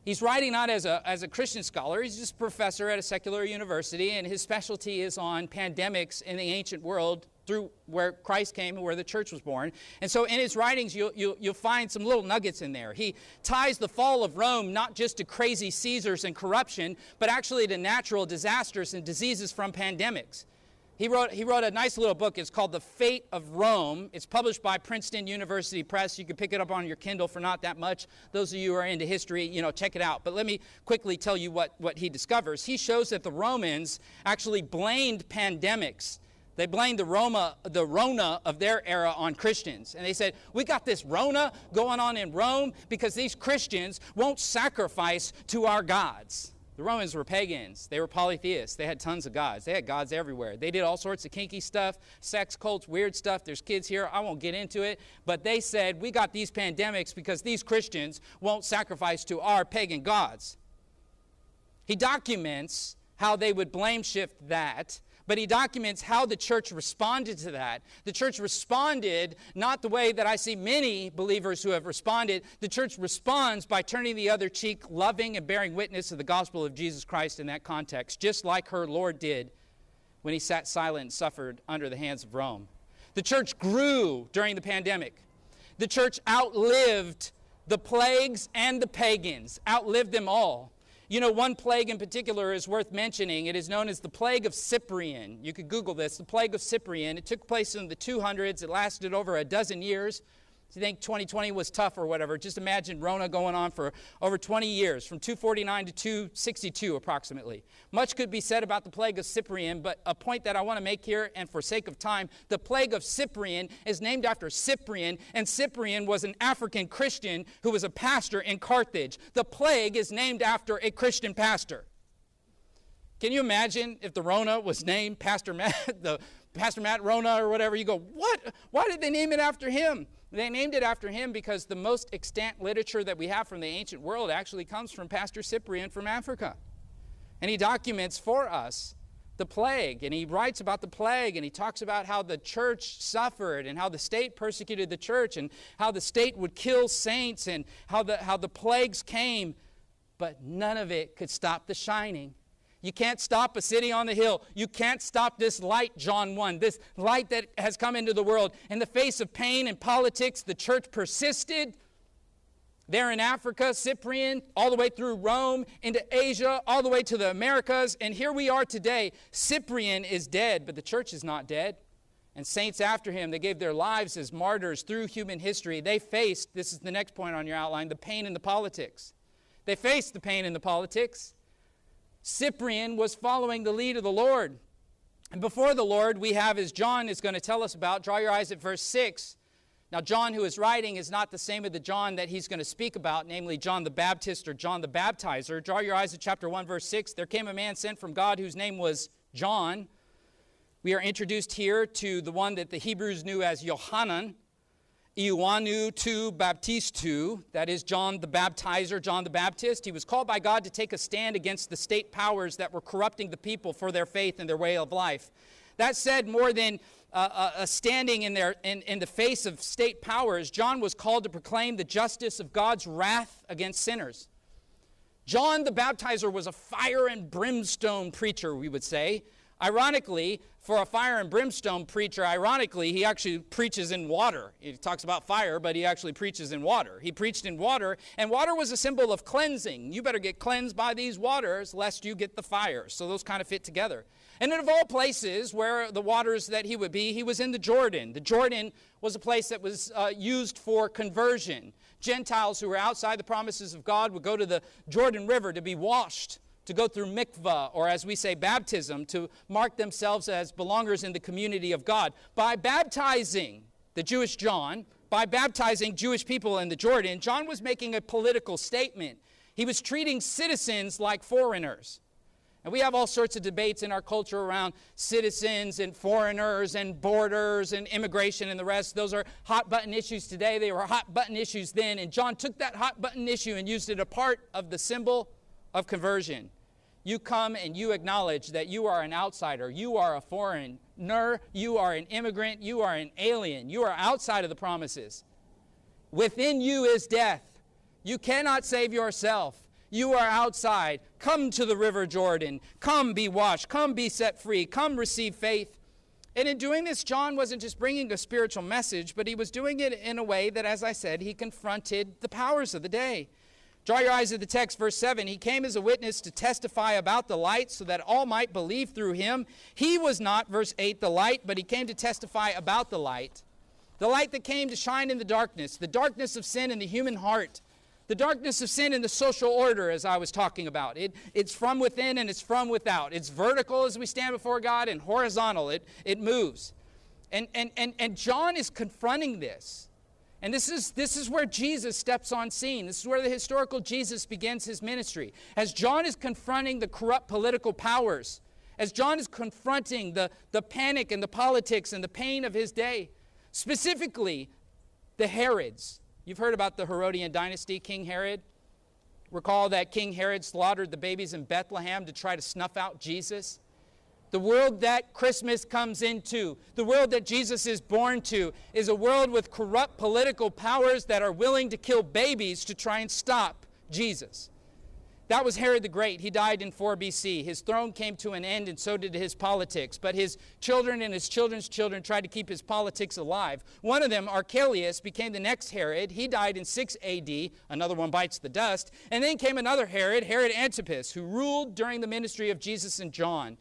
He's writing not as a, as a Christian scholar, he's just a professor at a secular university, and his specialty is on pandemics in the ancient world, through where Christ came and where the church was born. And so in his writings, you'll, you'll, you'll find some little nuggets in there. He ties the fall of Rome not just to crazy Caesars and corruption, but actually to natural disasters and diseases from pandemics. He wrote, he wrote a nice little book. It's called The Fate of Rome. It's published by Princeton University Press. You can pick it up on your Kindle for not that much. Those of you who are into history, you know, check it out. But let me quickly tell you what, what he discovers. He shows that the Romans actually blamed pandemics. They blamed the, Roma, the Rona of their era on Christians. And they said, we got this Rona going on in Rome because these Christians won't sacrifice to our gods. The Romans were pagans. They were polytheists. They had tons of gods. They had gods everywhere. They did all sorts of kinky stuff, sex cults, weird stuff. There's kids here. I won't get into it. But they said, we got these pandemics because these Christians won't sacrifice to our pagan gods. He documents how they would blame shift that. But he documents how the church responded to that. The church responded not the way that I see many believers who have responded. The church responds by turning the other cheek, loving and bearing witness to the gospel of Jesus Christ in that context, just like her Lord did when he sat silent and suffered under the hands of Rome. The church grew during the pandemic. The church outlived the plagues and the pagans, outlived them all. You know, one plague in particular is worth mentioning. It is known as the Plague of Cyprian. You could Google this, the Plague of Cyprian. It took place in the two hundreds. It lasted over a dozen years. If you think twenty twenty was tough or whatever, just imagine Rona going on for over twenty years, from two forty-nine to two sixty-two approximately. Much could be said about the Plague of Cyprian, but a point that I want to make here, and for sake of time, the Plague of Cyprian is named after Cyprian, and Cyprian was an African Christian who was a pastor in Carthage. The plague is named after a Christian pastor. Can you imagine if the Rona was named Pastor Matt, the Pastor Matt Rona or whatever? You go, what? Why did they name it after him? They named it after him because the most extant literature that we have from the ancient world actually comes from Pastor Cyprian from Africa. And he documents for us the plague, and he writes about the plague, and he talks about how the church suffered and how the state persecuted the church and how the state would kill saints and how the, how the plagues came, but none of it could stop the shining. You can't stop a city on the hill. You can't stop this light, John one, this light that has come into the world. In the face of pain and politics, the church persisted. There in Africa, Cyprian, all the way through Rome, into Asia, all the way to the Americas. And here we are today. Cyprian is dead, but the church is not dead. And saints after him, they gave their lives as martyrs through human history. They faced, this is the next point on your outline, the pain and the politics. They faced the pain and the politics. Cyprian was following the lead of the Lord. And before the Lord, we have, as John is going to tell us about, draw your eyes at verse six. Now, John, who is writing, is not the same as the John that he's going to speak about, namely John the Baptist or John the Baptizer. Draw your eyes at chapter one, verse six. There came a man sent from God whose name was John. We are introduced here to the one that the Hebrews knew as Yohanan, Ioannu tu Baptistu, that is John the Baptizer, John the Baptist. He was called by God to take a stand against the state powers that were corrupting the people for their faith and their way of life. That said, more than uh, a standing in, their, in, in the face of state powers, John was called to proclaim the justice of God's wrath against sinners. John the Baptizer was a fire and brimstone preacher, we would say. Ironically, for a fire and brimstone preacher, ironically, he actually preaches in water. He talks about fire, but he actually preaches in water. He preached in water, and water was a symbol of cleansing. You better get cleansed by these waters, lest you get the fire. So those kind of fit together. And then of all places where the waters that he would be, he was in the Jordan. The Jordan was a place that was uh, used for conversion. Gentiles who were outside the promises of God would go to the Jordan River to be washed, to go through mikvah, or as we say, baptism, to mark themselves as belongers in the community of God. By baptizing the Jewish John, by baptizing Jewish people in the Jordan, John was making a political statement. He was treating citizens like foreigners. And we have all sorts of debates in our culture around citizens and foreigners and borders and immigration and the rest. Those are hot button issues today. They were hot button issues then. And John took that hot button issue and used it a part of the symbol of conversion. You come and you acknowledge that you are an outsider. You are a foreigner. You are an immigrant. You are an alien. You are outside of the promises. Within you is death. You cannot save yourself. You are outside. Come to the River Jordan. Come be washed. Come be set free. Come receive faith. And in doing this, John wasn't just bringing a spiritual message, but he was doing it in a way that, as I said, he confronted the powers of the day. Draw your eyes to the text, verse seven. He came as a witness to testify about the light so that all might believe through him. He was not, verse eight, the light, but he came to testify about the light. The light that came to shine in the darkness, the darkness of sin in the human heart, the darkness of sin in the social order, as I was talking about. It, it's from within and it's from without. It's vertical as we stand before God and horizontal. It, it moves. And, and, and, and John is confronting this. And this is, this is where Jesus steps on scene. This is where the historical Jesus begins his ministry. As John is confronting the corrupt political powers, as John is confronting the, the panic and the politics and the pain of his day, specifically the Herods. You've heard about the Herodian dynasty, King Herod. Recall that King Herod slaughtered the babies in Bethlehem to try to snuff out Jesus. The world that Christmas comes into, the world that Jesus is born to, is a world with corrupt political powers that are willing to kill babies to try and stop Jesus. That was Herod the Great. He died in four B C. His throne came to an end, and so did his politics. But his children and his children's children tried to keep his politics alive. One of them, Archelaus, became the next Herod. He died in six A D Another one bites the dust. And then came another Herod, Herod Antipas, who ruled during the ministry of Jesus and John.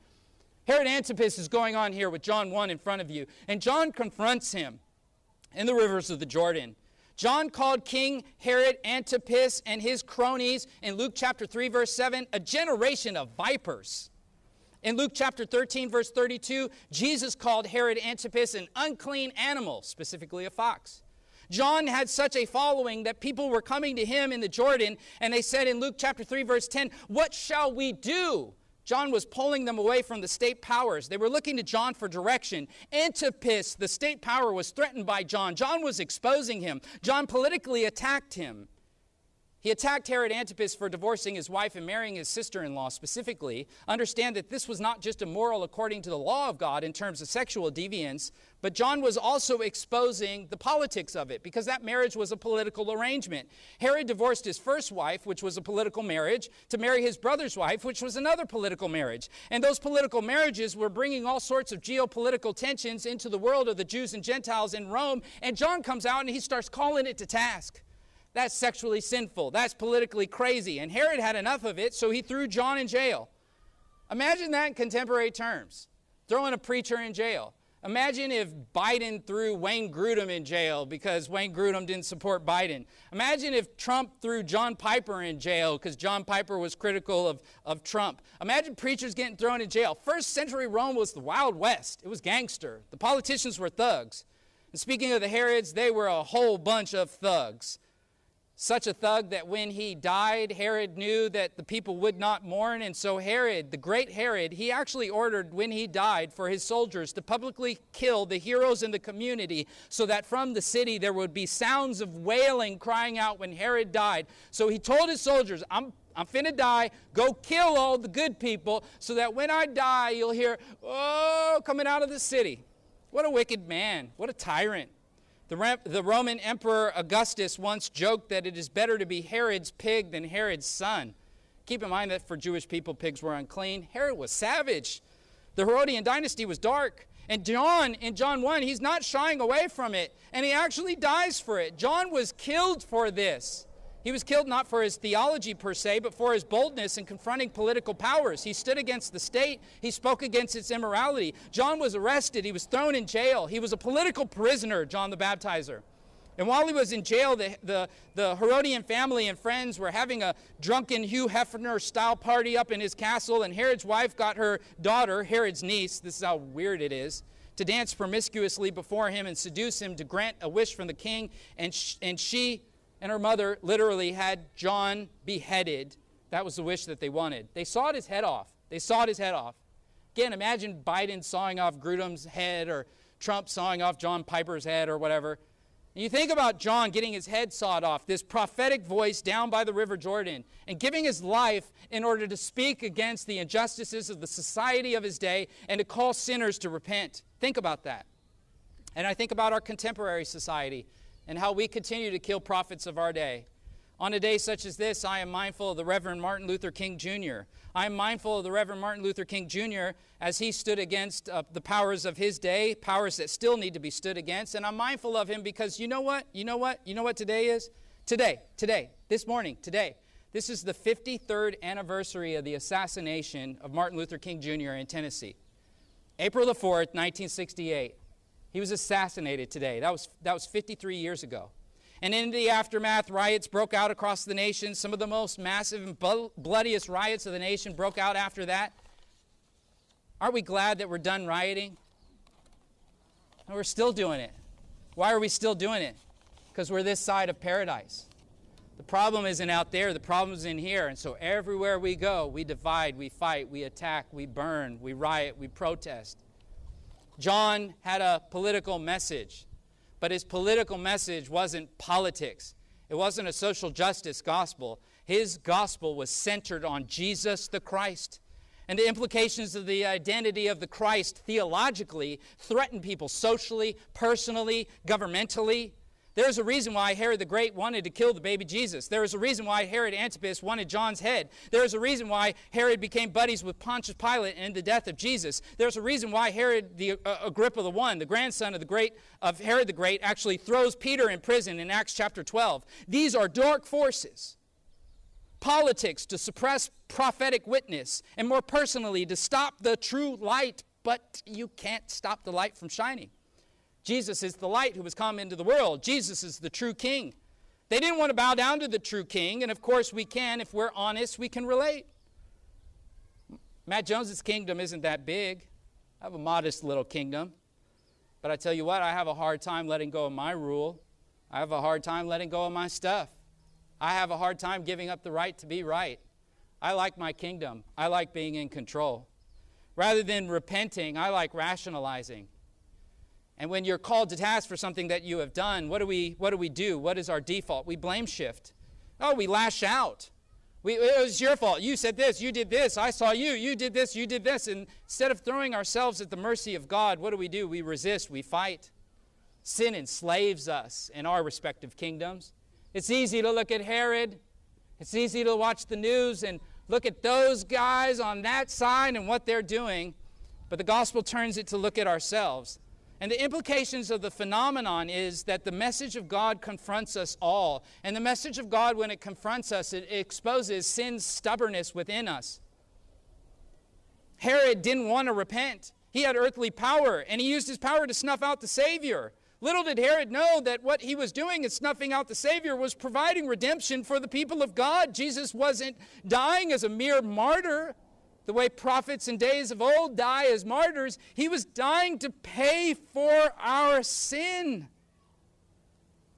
Herod Antipas is going on here with John one in front of you. And John confronts him in the rivers of the Jordan. John called King Herod Antipas and his cronies in Luke chapter three, verse seven, a generation of vipers. In Luke chapter thirteen, verse thirty-two, Jesus called Herod Antipas an unclean animal, specifically a fox. John had such a following that people were coming to him in the Jordan, and they said in Luke chapter three, verse ten, "What shall we do?" John was pulling them away from the state powers. They were looking to John for direction. Antipas, the state power, was threatened by John. John was exposing him. John politically attacked him. He attacked Herod Antipas for divorcing his wife and marrying his sister-in-law specifically. Understand that this was not just immoral according to the law of God in terms of sexual deviance, but John was also exposing the politics of it because that marriage was a political arrangement. Herod divorced his first wife, which was a political marriage, to marry his brother's wife, which was another political marriage. And those political marriages were bringing all sorts of geopolitical tensions into the world of the Jews and Gentiles in Rome. And John comes out and he starts calling it to task. That's sexually sinful. That's politically crazy. And Herod had enough of it, so he threw John in jail. Imagine that in contemporary terms, throwing a preacher in jail. Imagine if Biden threw Wayne Grudem in jail because Wayne Grudem didn't support Biden. Imagine if Trump threw John Piper in jail because John Piper was critical of, of Trump. Imagine preachers getting thrown in jail. First century Rome was the Wild West. It was gangster. The politicians were thugs. And speaking of the Herods, they were a whole bunch of thugs. such a thug that when he died, Herod knew that the people would not mourn. And so Herod, the great Herod, he actually ordered when he died for his soldiers to publicly kill the heroes in the community so that from the city there would be sounds of wailing crying out when Herod died. So he told his soldiers, I'm I'm finna die. Go kill all the good people so that when I die, you'll hear, oh, coming out of the city. What a wicked man. What a tyrant. The, the Roman Emperor Augustus once joked that it is better to be Herod's pig than Herod's son. Keep in mind that for Jewish people, pigs were unclean. Herod was savage. The Herodian dynasty was dark. And John, in John one, he's not shying away from it. And he actually dies for it. John was killed for this. He was killed not for his theology per se, but for his boldness in confronting political powers. He stood against the state. He spoke against its immorality. John was arrested. He was thrown in jail. He was a political prisoner, John the Baptizer. And while he was in jail, the, the, the Herodian family and friends were having a drunken Hugh Hefner-style party up in his castle, and Herod's wife got her daughter, Herod's niece, this is how weird it is, to dance promiscuously before him and seduce him to grant a wish from the king, and, sh and she... and her mother literally had John beheaded. That was the wish that they wanted. They sawed his head off. They sawed his head off. Again, imagine Biden sawing off Grudem's head or Trump sawing off John Piper's head or whatever. And you think about John getting his head sawed off, this prophetic voice down by the River Jordan, and giving his life in order to speak against the injustices of the society of his day and to call sinners to repent. Think about that. And I think about our contemporary society and how we continue to kill prophets of our day. On a day such as this, I am mindful of the Reverend Martin Luther King Junior I am mindful of the Reverend Martin Luther King Junior as he stood against uh, the powers of his day, powers that still need to be stood against. And I'm mindful of him because you know what? You know what? You know what today is? Today, today, this morning, today. This is the fifty-third anniversary of the assassination of Martin Luther King Junior in Tennessee. April the fourth, nineteen sixty-eight. He was assassinated today. That was, that was fifty-three years ago. And in the aftermath, riots broke out across the nation. Some of the most massive and bloodiest riots of the nation broke out after that. Aren't we glad that we're done rioting? No, we're still doing it. Why are we still doing it? Because we're this side of paradise. The problem isn't out there. The problem is in here. And so everywhere we go, we divide, we fight, we attack, we burn, we riot, we protest. John had a political message, but his political message wasn't politics. It wasn't a social justice gospel. His gospel was centered on Jesus the Christ. And the implications of the identity of the Christ theologically threaten people socially, personally, governmentally. There's a reason why Herod the Great wanted to kill the baby Jesus. There is a reason why Herod Antipas wanted John's head. There is a reason why Herod became buddies with Pontius Pilate in the death of Jesus. There's a reason why Herod the uh, Agrippa the One, the grandson of the great of Herod the Great, actually throws Peter in prison in Acts chapter twelve. These are dark forces. Politics to suppress prophetic witness, and more personally to stop the true light, but you can't stop the light from shining. Jesus is the light who has come into the world. Jesus is the true king. They didn't want to bow down to the true king, and of course we can. If we're honest, we can relate. Matt Jones's kingdom isn't that big. I have a modest little kingdom. But I tell you what, I have a hard time letting go of my rule. I have a hard time letting go of my stuff. I have a hard time giving up the right to be right. I like my kingdom. I like being in control. Rather than repenting, I like rationalizing. And when you're called to task for something that you have done, what do we, what do we do? What is our default? We blame shift. Oh, we lash out. We, it was your fault. You said this. You did this. I saw you. You did this. You did this. And instead of throwing ourselves at the mercy of God, what do we do? We resist. We fight. Sin enslaves us in our respective kingdoms. It's easy to look at Herod. It's easy to watch the news and look at those guys on that side and what they're doing. But the gospel turns it to look at ourselves. And the implications of the phenomenon is that the message of God confronts us all. And the message of God, when it confronts us, it exposes sin's stubbornness within us. Herod didn't want to repent. He had earthly power, and he used his power to snuff out the Savior. Little did Herod know that what he was doing in snuffing out the Savior was providing redemption for the people of God. Jesus wasn't dying as a mere martyr, the way prophets in days of old die as martyrs. He was dying to pay for our sin.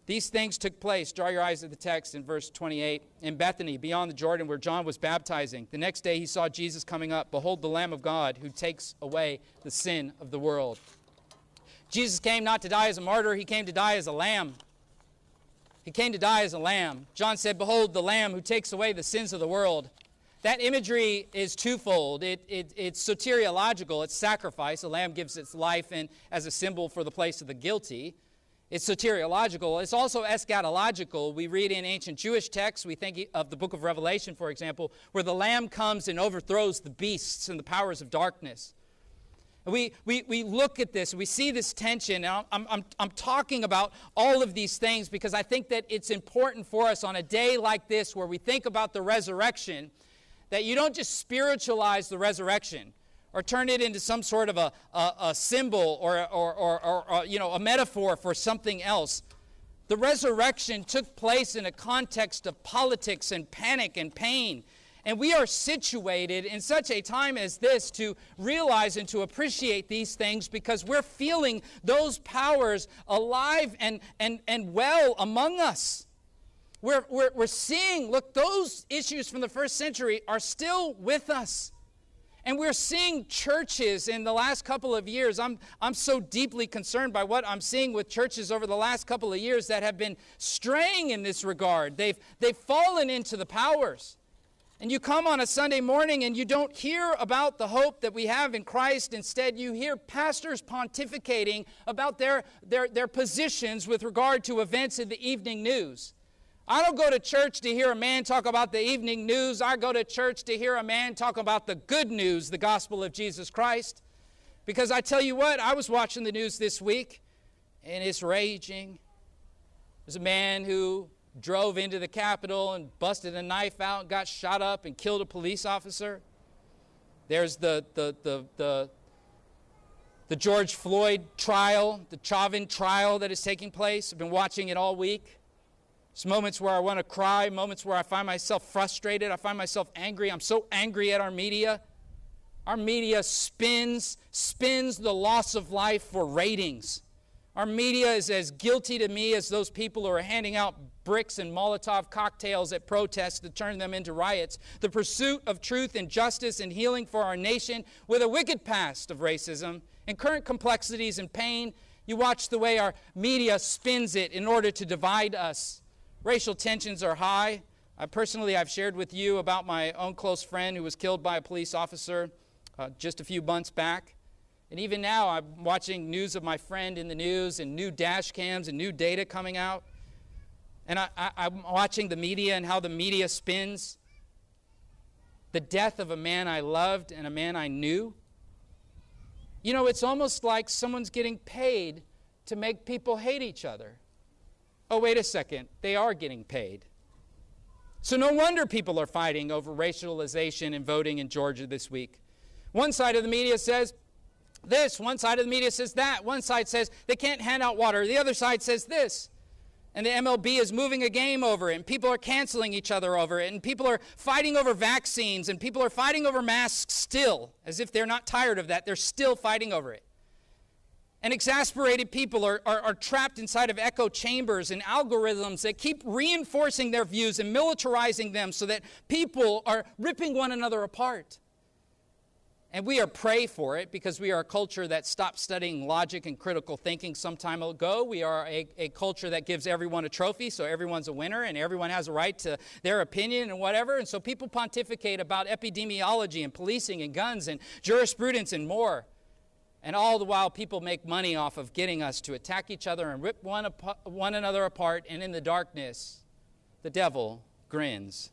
These things took place, draw your eyes to the text in verse twenty-eight, in Bethany, beyond the Jordan, where John was baptizing. The next day he saw Jesus coming up. Behold, the Lamb of God, who takes away the sin of the world. Jesus came not to die as a martyr. He came to die as a lamb. He came to die as a lamb. John said, behold, the Lamb who takes away the sins of the world. That imagery is twofold. It, it, it's soteriological. It's sacrifice. A lamb gives its life and as a symbol for the place of the guilty. It's soteriological. It's also eschatological. We read in ancient Jewish texts, we think of the book of Revelation, for example, where the Lamb comes and overthrows the beasts and the powers of darkness. And we, we, we look at this, we see this tension, and I'm, I'm, I'm talking about all of these things because I think that it's important for us on a day like this where we think about the resurrection, that you don't just spiritualize the resurrection, or turn it into some sort of a, a, a symbol or, or, or, or, or you know, a metaphor for something else. The resurrection took place in a context of politics and panic and pain. And we are situated in such a time as this to realize and to appreciate these things because we're feeling those powers alive and, and, and well among us. We're, we're, we're seeing, look, those issues from the first century are still with us. And we're seeing churches in the last couple of years. I'm, I'm so deeply concerned by what I'm seeing with churches over the last couple of years that have been straying in this regard. They've, they've fallen into the powers. And you come on a Sunday morning and you don't hear about the hope that we have in Christ. Instead, you hear pastors pontificating about their, their, their positions with regard to events in the evening news. I don't go to church to hear a man talk about the evening news. I go to church to hear a man talk about the good news, the gospel of Jesus Christ. Because I tell you what, I was watching the news this week, and it's raging. There's a man who drove into the Capitol and busted a knife out and got shot up and killed a police officer. There's the, the, the, the, the George Floyd trial, the Chauvin trial that is taking place. I've been watching it all week. It's moments where I want to cry, moments where I find myself frustrated, I find myself angry. I'm so angry at our media. Our media spins, spins the loss of life for ratings. Our media is as guilty to me as those people who are handing out bricks and Molotov cocktails at protests to turn them into riots. The pursuit of truth and justice and healing for our nation with a wicked past of racism and current complexities and pain. You watch the way our media spins it in order to divide us. Racial tensions are high. I personally, I've shared with you about my own close friend who was killed by a police officer uh, just a few months back. And even now, I'm watching news of my friend in the news and new dash cams and new data coming out. And I, I, I'm watching the media and how the media spins. The death of a man I loved and a man I knew. You know, it's almost like someone's getting paid to make people hate each other. Oh, wait a second, they are getting paid. So no wonder people are fighting over racialization and voting in Georgia this week. One side of the media says this, one side of the media says that, one side says they can't hand out water, the other side says this. And the M L B is moving a game over it, and people are canceling each other over it, and people are fighting over vaccines, and people are fighting over masks still, as if they're not tired of that, they're still fighting over it. And exasperated people are, are, are trapped inside of echo chambers and algorithms that keep reinforcing their views and militarizing them so that people are ripping one another apart. And we are prey for it because we are a culture that stopped studying logic and critical thinking some time ago. We are a, a culture that gives everyone a trophy, so everyone's a winner and everyone has a right to their opinion and whatever. And so people pontificate about epidemiology and policing and guns and jurisprudence and more. And all the while, people make money off of getting us to attack each other and rip one, ap- one another apart. And in the darkness, the devil grins.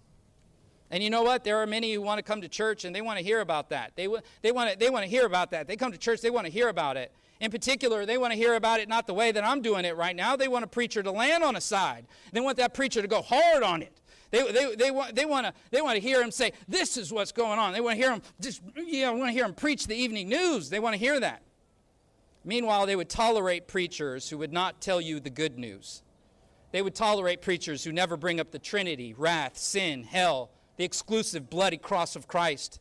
And you know what? There are many who want to come to church, and they want to hear about that. They, w- they, want to, they want to hear about that. They come to church. They want to hear about it. In particular, they want to hear about it not the way that I'm doing it right now. They want a preacher to land on a side. They want that preacher to go hard on it. They, they, they, want, they, want to, they want to hear him say, this is what's going on. They want to hear him just, yeah, I want to hear him preach the evening news. They want to hear that. Meanwhile, they would tolerate preachers who would not tell you the good news. They would tolerate preachers who never bring up the Trinity, wrath, sin, hell, the exclusive bloody cross of Christ.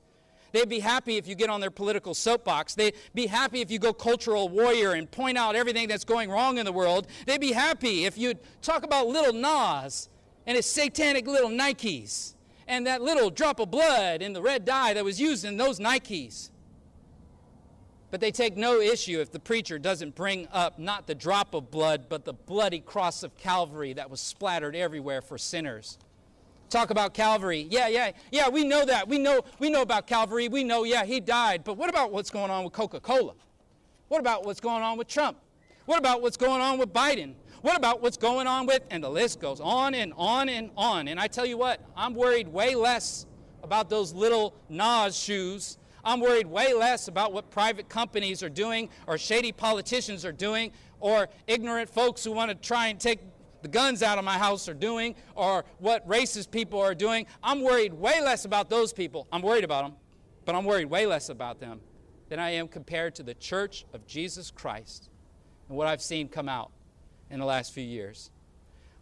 They'd be happy if you get on their political soapbox. They'd be happy if you go cultural warrior and point out everything that's going wrong in the world. They'd be happy if you talk about little Nas and his satanic little Nikes and that little drop of blood in the red dye that was used in those Nikes. But they take no issue if the preacher doesn't bring up not the drop of blood, but the bloody cross of Calvary that was splattered everywhere for sinners. Talk about Calvary. Yeah, yeah, yeah, we know that. We know, we know about Calvary. We know, yeah, he died. But what about what's going on with Coca-Cola? What about what's going on with Trump? What about what's going on with Biden? What about what's going on with, and the list goes on and on and on. And I tell you what, I'm worried way less about those little Nas shoes. I'm worried way less about what private companies are doing or shady politicians are doing or ignorant folks who want to try and take the guns out of my house are doing or what racist people are doing. I'm worried way less about those people. I'm worried about them, but I'm worried way less about them than I am compared to the Church of Jesus Christ and what I've seen come out in the last few years.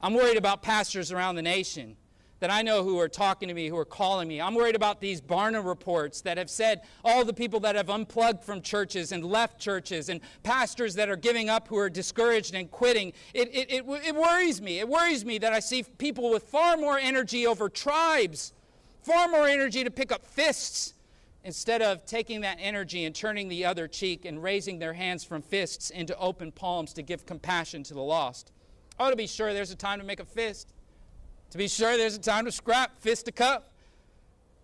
I'm worried about pastors around the nation that I know who are talking to me, who are calling me. I'm worried about these Barna reports that have said all the people that have unplugged from churches and left churches and pastors that are giving up who are discouraged and quitting. It, it, it, it worries me. It worries me that I see people with far more energy over tribes, far more energy to pick up fists instead of taking that energy and turning the other cheek and raising their hands from fists into open palms to give compassion to the lost. Oh, to be sure, there's a time to make a fist. To be sure, there's a time to scrap, fist to cup.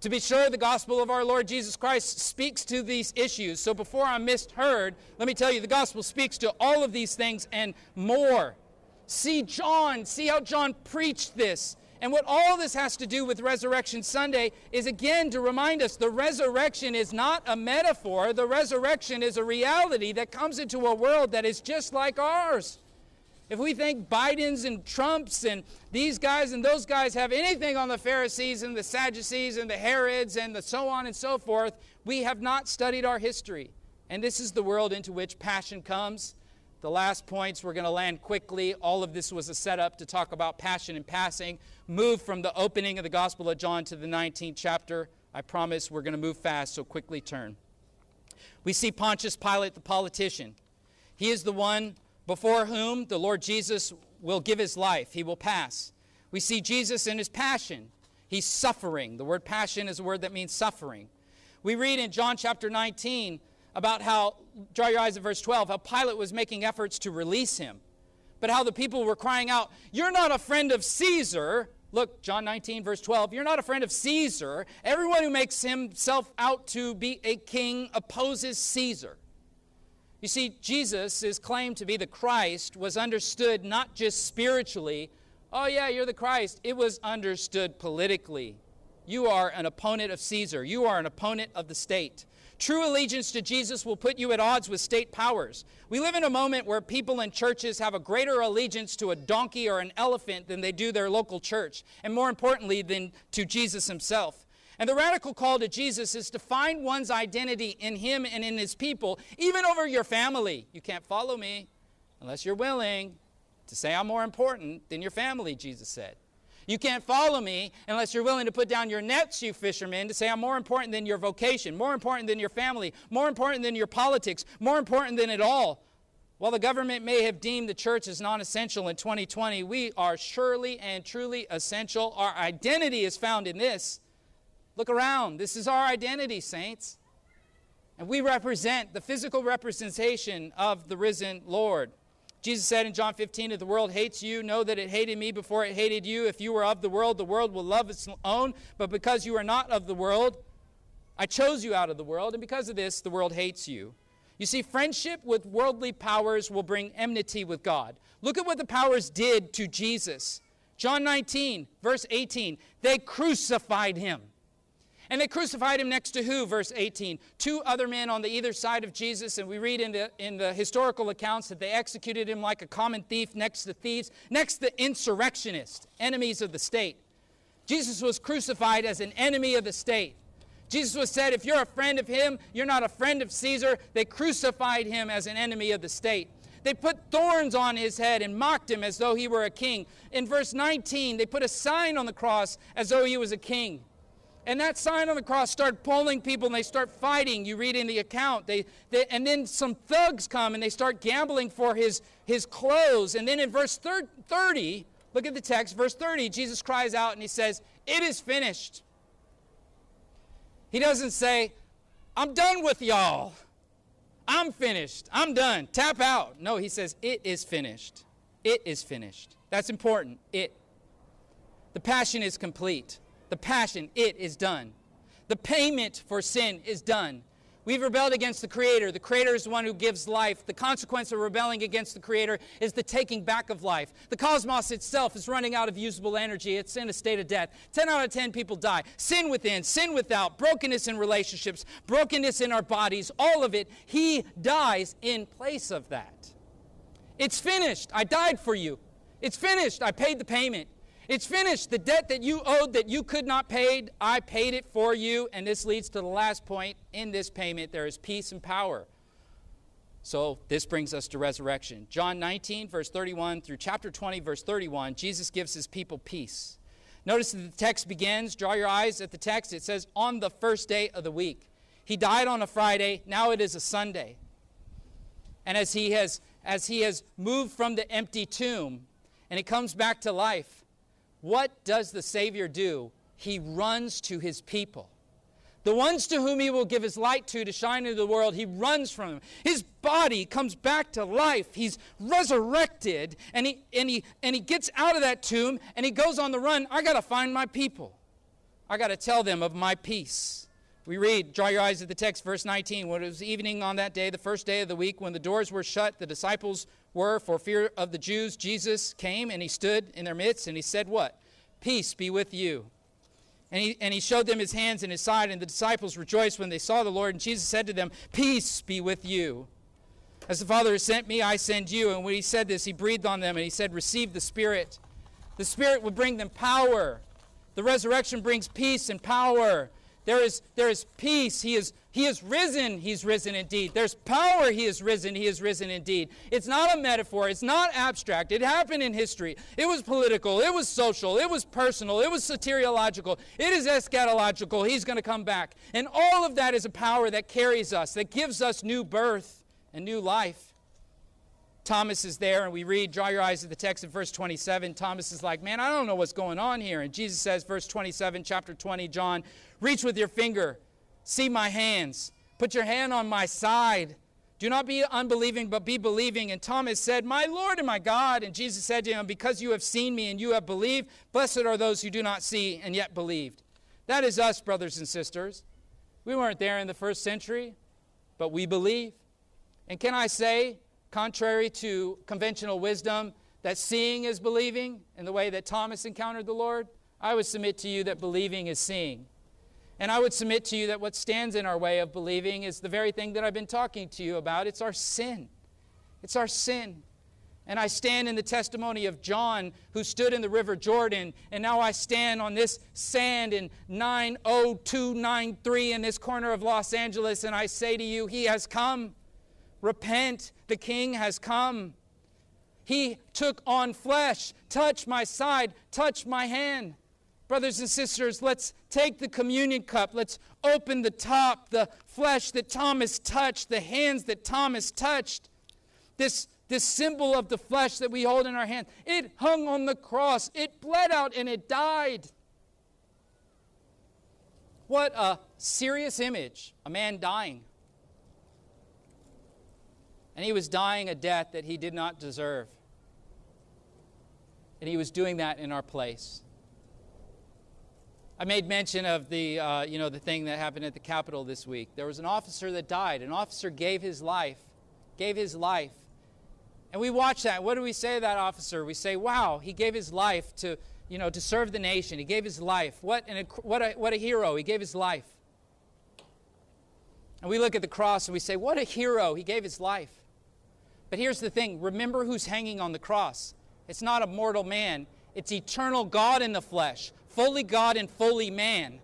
To be sure, the gospel of our Lord Jesus Christ speaks to these issues. So before I'm misheard, let me tell you, the gospel speaks to all of these things and more. See John, see how John preached this. And what all this has to do with Resurrection Sunday is, again, to remind us the resurrection is not a metaphor. The resurrection is a reality that comes into a world that is just like ours. If we think Bidens and Trumps and these guys and those guys have anything on the Pharisees and the Sadducees and the Herods and the so on and so forth, we have not studied our history. And this is the world into which passion comes. The last points we're going to land quickly. All of this was a setup to talk about passion and passing. Move from the opening of the Gospel of John to the nineteenth chapter. I promise we're going to move fast, so quickly turn. We see Pontius Pilate, the politician. He is the one before whom the Lord Jesus will give his life. He will pass. We see Jesus in his passion. He's suffering. The word passion is a word that means suffering. We read in John chapter nineteen about how, draw your eyes at verse twelve, how Pilate was making efforts to release him, but how the people were crying out, "You're not a friend of Caesar." Look, John nineteen, verse twelve, "You're not a friend of Caesar. Everyone who makes himself out to be a king opposes Caesar." You see, Jesus, his claim to be the Christ, was understood not just spiritually. Oh, yeah, you're the Christ. It was understood politically. You are an opponent of Caesar. You are an opponent of the state. True allegiance to Jesus will put you at odds with state powers. We live in a moment where people and churches have a greater allegiance to a donkey or an elephant than they do their local church, and more importantly, than to Jesus himself. And the radical call to Jesus is to find one's identity in him and in his people, even over your family. You can't follow me unless you're willing to say I'm more important than your family, Jesus said. You can't follow me unless you're willing to put down your nets, you fishermen, to say I'm more important than your vocation, more important than your family, more important than your politics, more important than it all. While the government may have deemed the church as non-essential in twenty twenty, we are surely and truly essential. Our identity is found in this. Look around. This is our identity, saints. And we represent the physical representation of the risen Lord. Jesus said in John fifteen, "If the world hates you, know that it hated me before it hated you. If you were of the world, the world will love its own. But because you are not of the world, I chose you out of the world. And because of this, the world hates you." You see, friendship with worldly powers will bring enmity with God. Look at what the powers did to Jesus. John nineteen, verse eighteen, "They crucified him." And they crucified him next to who? Verse eighteen. Two other men on the either side of Jesus. And we read in the, in the historical accounts that they executed him like a common thief next to thieves, next to insurrectionists, enemies of the state. Jesus was crucified as an enemy of the state. Jesus was said, if you're a friend of him, you're not a friend of Caesar. They crucified him as an enemy of the state. They put thorns on his head and mocked him as though he were a king. In verse nineteen, they put a sign on the cross as though he was a king. And that sign on the cross started pulling people, and they start fighting. You read in the account. They, they, and then some thugs come, and they start gambling for his, his clothes. And then in verse thirty, look at the text, verse thirty, Jesus cries out, and he says, "It is finished." He doesn't say, "I'm done with y'all. I'm finished. I'm done. Tap out." No, he says, "It is finished. It is finished." That's important. It. The passion is complete. The passion, it is done. The payment for sin is done. We've rebelled against the Creator. The Creator is the one who gives life. The consequence of rebelling against the Creator is the taking back of life. The cosmos itself is running out of usable energy. It's in a state of death. ten out of ten people die. Sin within, sin without, brokenness in relationships, brokenness in our bodies, all of it. He dies in place of that. It's finished. I died for you. It's finished. I paid the payment. It's finished. The debt that you owed that you could not pay, I paid it for you. And this leads to the last point. In this payment, there is peace and power. So this brings us to resurrection. John nineteen, verse thirty-one through chapter twenty, verse thirty-one, Jesus gives his people peace. Notice that the text begins. Draw your eyes at the text. It says, on the first day of the week. He died on a Friday. Now it is a Sunday. And as he has, as he has moved from the empty tomb and it comes back to life, what does the Savior do? He runs to his people. The ones to whom he will give his light to, to shine into the world, he runs from them. His body comes back to life. He's resurrected, and he, and he, and he gets out of that tomb, and he goes on the run. I got to find my people. I got to tell them of my peace. We read, draw your eyes at the text, verse nineteen. When it was evening on that day, the first day of the week, when the doors were shut, the disciples were, for fear of the Jews, Jesus came and he stood in their midst and he said what? "Peace be with you." And he, and he showed them his hands and his side, and the disciples rejoiced when they saw the Lord. And Jesus said to them, "Peace be with you. As the Father has sent me, I send you." And when he said this, he breathed on them and he said, "Receive the Spirit." The Spirit would bring them power. The resurrection brings peace and power. There is, there is peace. He is, he is risen. He's risen indeed. There's power. He is risen. He is risen indeed. It's not a metaphor. It's not abstract. It happened in history. It was political. It was social. It was personal. It was soteriological. It is eschatological. He's going to come back. And all of that is a power that carries us, that gives us new birth and new life. Thomas is there, and we read, draw your eyes to the text in verse twenty-seven. Thomas is like, man, I don't know what's going on here. And Jesus says, verse twenty-seven, chapter twenty, John, "Reach with your finger, see my hands, put your hand on my side. Do not be unbelieving, but be believing." And Thomas said, "My Lord and my God." And Jesus said to him, "Because you have seen me and you have believed, blessed are those who do not see and yet believed." That is us, brothers and sisters. We weren't there in the first century, but we believe. And can I say, contrary to conventional wisdom, that seeing is believing in the way that Thomas encountered the Lord, I would submit to you that believing is seeing. And I would submit to you that what stands in our way of believing is the very thing that I've been talking to you about. It's our sin. It's our sin. And I stand in the testimony of John, who stood in the river Jordan, and now I stand on this sand in nine oh two nine three in this corner of Los Angeles, and I say to you, he has come. Repent, the King has come. He took on flesh. Touch my side, touch my hand. Brothers and sisters, let's take the communion cup. Let's open the top, the flesh that Thomas touched, the hands that Thomas touched. This, this symbol of the flesh that we hold in our hand, it hung on the cross. It bled out and it died. What a serious image, a man dying. And he was dying a death that he did not deserve. And he was doing that in our place. I made mention of the, uh, you know, the thing that happened at the Capitol this week. There was an officer that died. An officer gave his life, gave his life. And we watch that. What do we say to that officer? We say, wow, he gave his life to, you know, to serve the nation. He gave his life. What, an, what, a, what a hero. He gave his life. And we look at the cross and we say, what a hero. He gave his life. But here's the thing. Remember who's hanging on the cross. It's not a mortal man. It's eternal God in the flesh, fully God and fully man.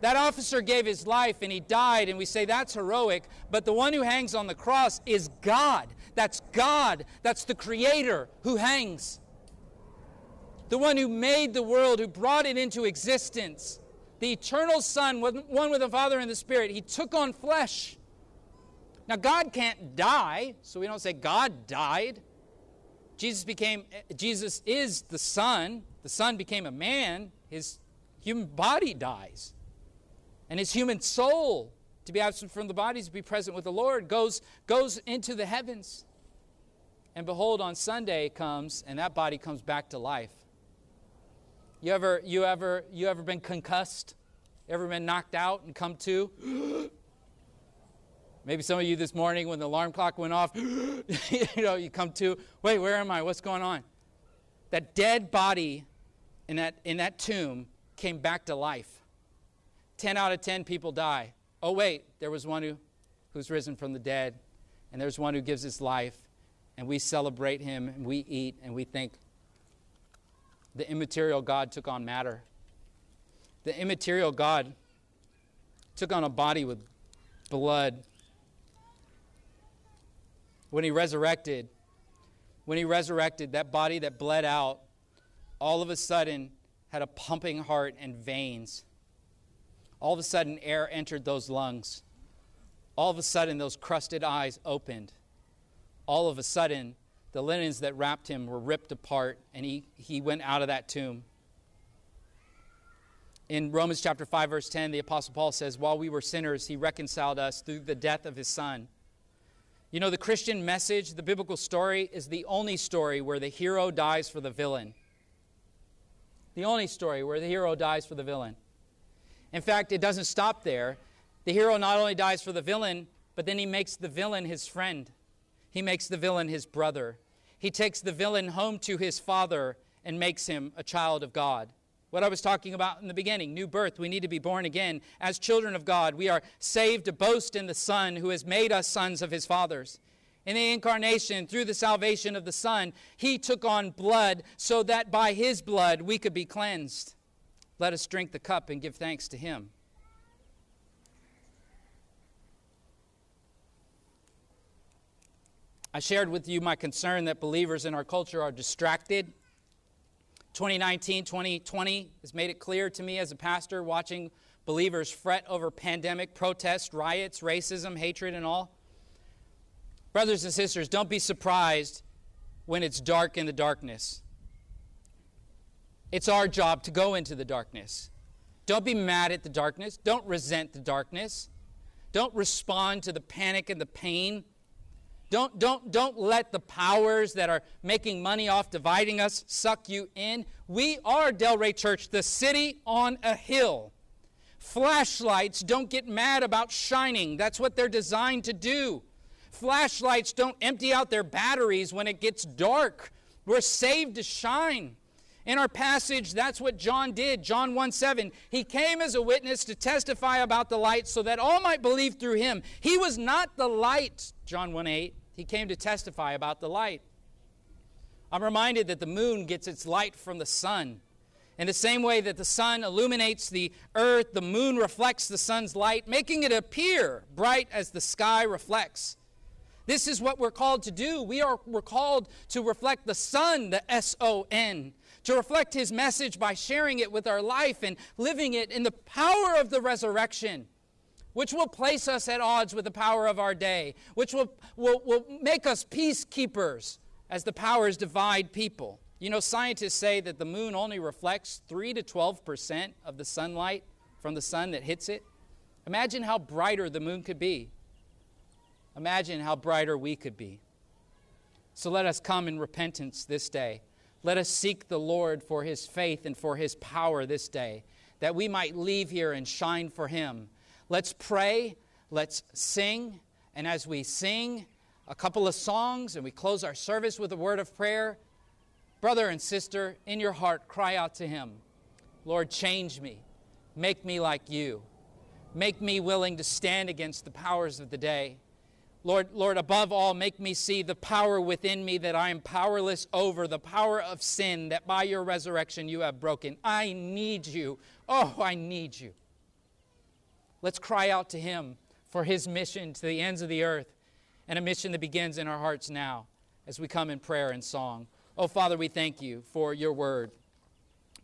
That officer gave his life and he died, and we say that's heroic. But the one who hangs on the cross is God. That's God. That's the Creator who hangs. The one who made the world, who brought it into existence. the eternal Son, one with the Father and the Spirit. He took on flesh. Now, God can't die, so we don't say God died. Jesus became, Jesus is the Son. The Son became a man. His human body dies. And his human soul, to be absent from the body, to be present with the Lord, goes, goes into the heavens. And behold, on Sunday it comes, and that body comes back to life. You ever, you ever, you ever been concussed? Ever been knocked out and come to? Maybe some of you this morning, when the alarm clock went off, you know, you come to, wait, where am I? What's going on? That dead body in that, in that tomb came back to life. Ten out of ten people die. Oh, wait, there was one who, who's risen from the dead, and there's one who gives his life, and we celebrate him, and we eat, and we think. The immaterial God took on matter. The immaterial God took on a body with blood. When he resurrected, when he resurrected, that body that bled out, all of a sudden had a pumping heart and veins. All of a sudden, air entered those lungs. All of a sudden, those crusted eyes opened. All of a sudden, the linens that wrapped him were ripped apart, and he, he went out of that tomb. In Romans chapter five, verse ten, the Apostle Paul says, while we were sinners, he reconciled us through the death of his Son. You know, the Christian message, the biblical story, is the only story where the hero dies for the villain. The only story where the hero dies for the villain. In fact, it doesn't stop there. The hero not only dies for the villain, but then he makes the villain his friend. He makes the villain his brother. He takes the villain home to his father and makes him a child of God. What I was talking about in the beginning, new birth, we need to be born again. As children of God, we are saved to boast in the Son who has made us sons of his fathers. In the incarnation, through the salvation of the Son, he took on blood so that by his blood we could be cleansed. Let us drink the cup and give thanks to him. I shared with you my concern that believers in our culture are distracted. twenty nineteen, twenty twenty has made it clear to me as a pastor watching believers fret over pandemic, protests, riots, racism, hatred, and all. Brothers and sisters, don't be surprised when it's dark in the darkness. It's our job to go into the darkness. Don't be mad at the darkness. Don't resent the darkness. Don't respond to the panic and the pain. Don't, don't, don't let the powers that are making money off dividing us suck you in. We are Delray Church, the city on a hill. Flashlights don't get mad about shining. That's what they're designed to do. Flashlights don't empty out their batteries when it gets dark. We're saved to shine. In our passage, that's what John did. John one seven, he came as a witness to testify about the light so that all might believe through him. He was not the light, John one eight. He came to testify about the light. I'm reminded that the moon gets its light from the sun. In the same way that the sun illuminates the earth, the moon reflects the sun's light, making it appear bright as the sky reflects. This is what we're called to do. We are we're called to reflect the Son, the S O N, to reflect his message by sharing it with our life and living it in the power of the resurrection, which will place us at odds with the power of our day, which will, will, will make us peacekeepers as the powers divide people. You know, scientists say that the moon only reflects three to twelve percent of the sunlight from the sun that hits it. Imagine how brighter the moon could be. Imagine how brighter we could be. So let us come in repentance this day. Let us seek the Lord for his faith and for his power this day, that we might leave here and shine for him. Let's pray. Let's sing. And as we sing a couple of songs and we close our service with a word of prayer, brother and sister, in your heart, cry out to him. Lord, change me. Make me like you. Make me willing to stand against the powers of the day. Lord, Lord, above all, make me see the power within me that I am powerless over, the power of sin that by your resurrection you have broken. I need you. Oh, I need you. Let's cry out to him for his mission to the ends of the earth, and a mission that begins in our hearts now as we come in prayer and song. Oh, Father, we thank you for your word.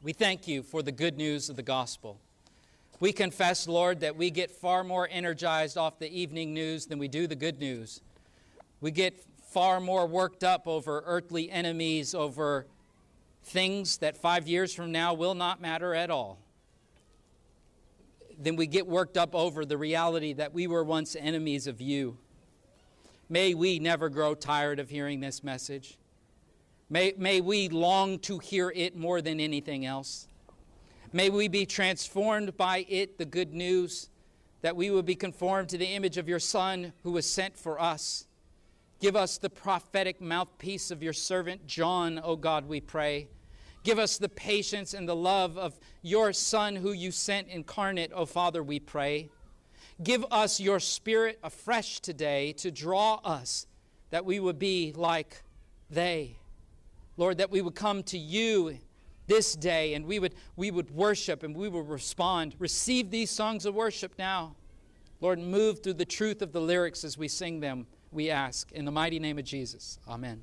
We thank you for the good news of the gospel. We confess, Lord, that we get far more energized off the evening news than we do the good news. We get far more worked up over earthly enemies, over things that five years from now will not matter at all, than we get worked up over the reality that we were once enemies of you. May we never grow tired of hearing this message. May, may we long to hear it more than anything else. May we be transformed by it, the good news, that we would be conformed to the image of your Son who was sent for us. Give us the prophetic mouthpiece of your servant John, O God, we pray. Give us the patience and the love of your Son who you sent incarnate, O Father, we pray. Give us your Spirit afresh today to draw us, that we would be like they. Lord, that we would come to you this day, and we would, we would worship, and we would respond. Receive these songs of worship now. Lord, move through the truth of the lyrics as we sing them, we ask. In the mighty name of Jesus, amen.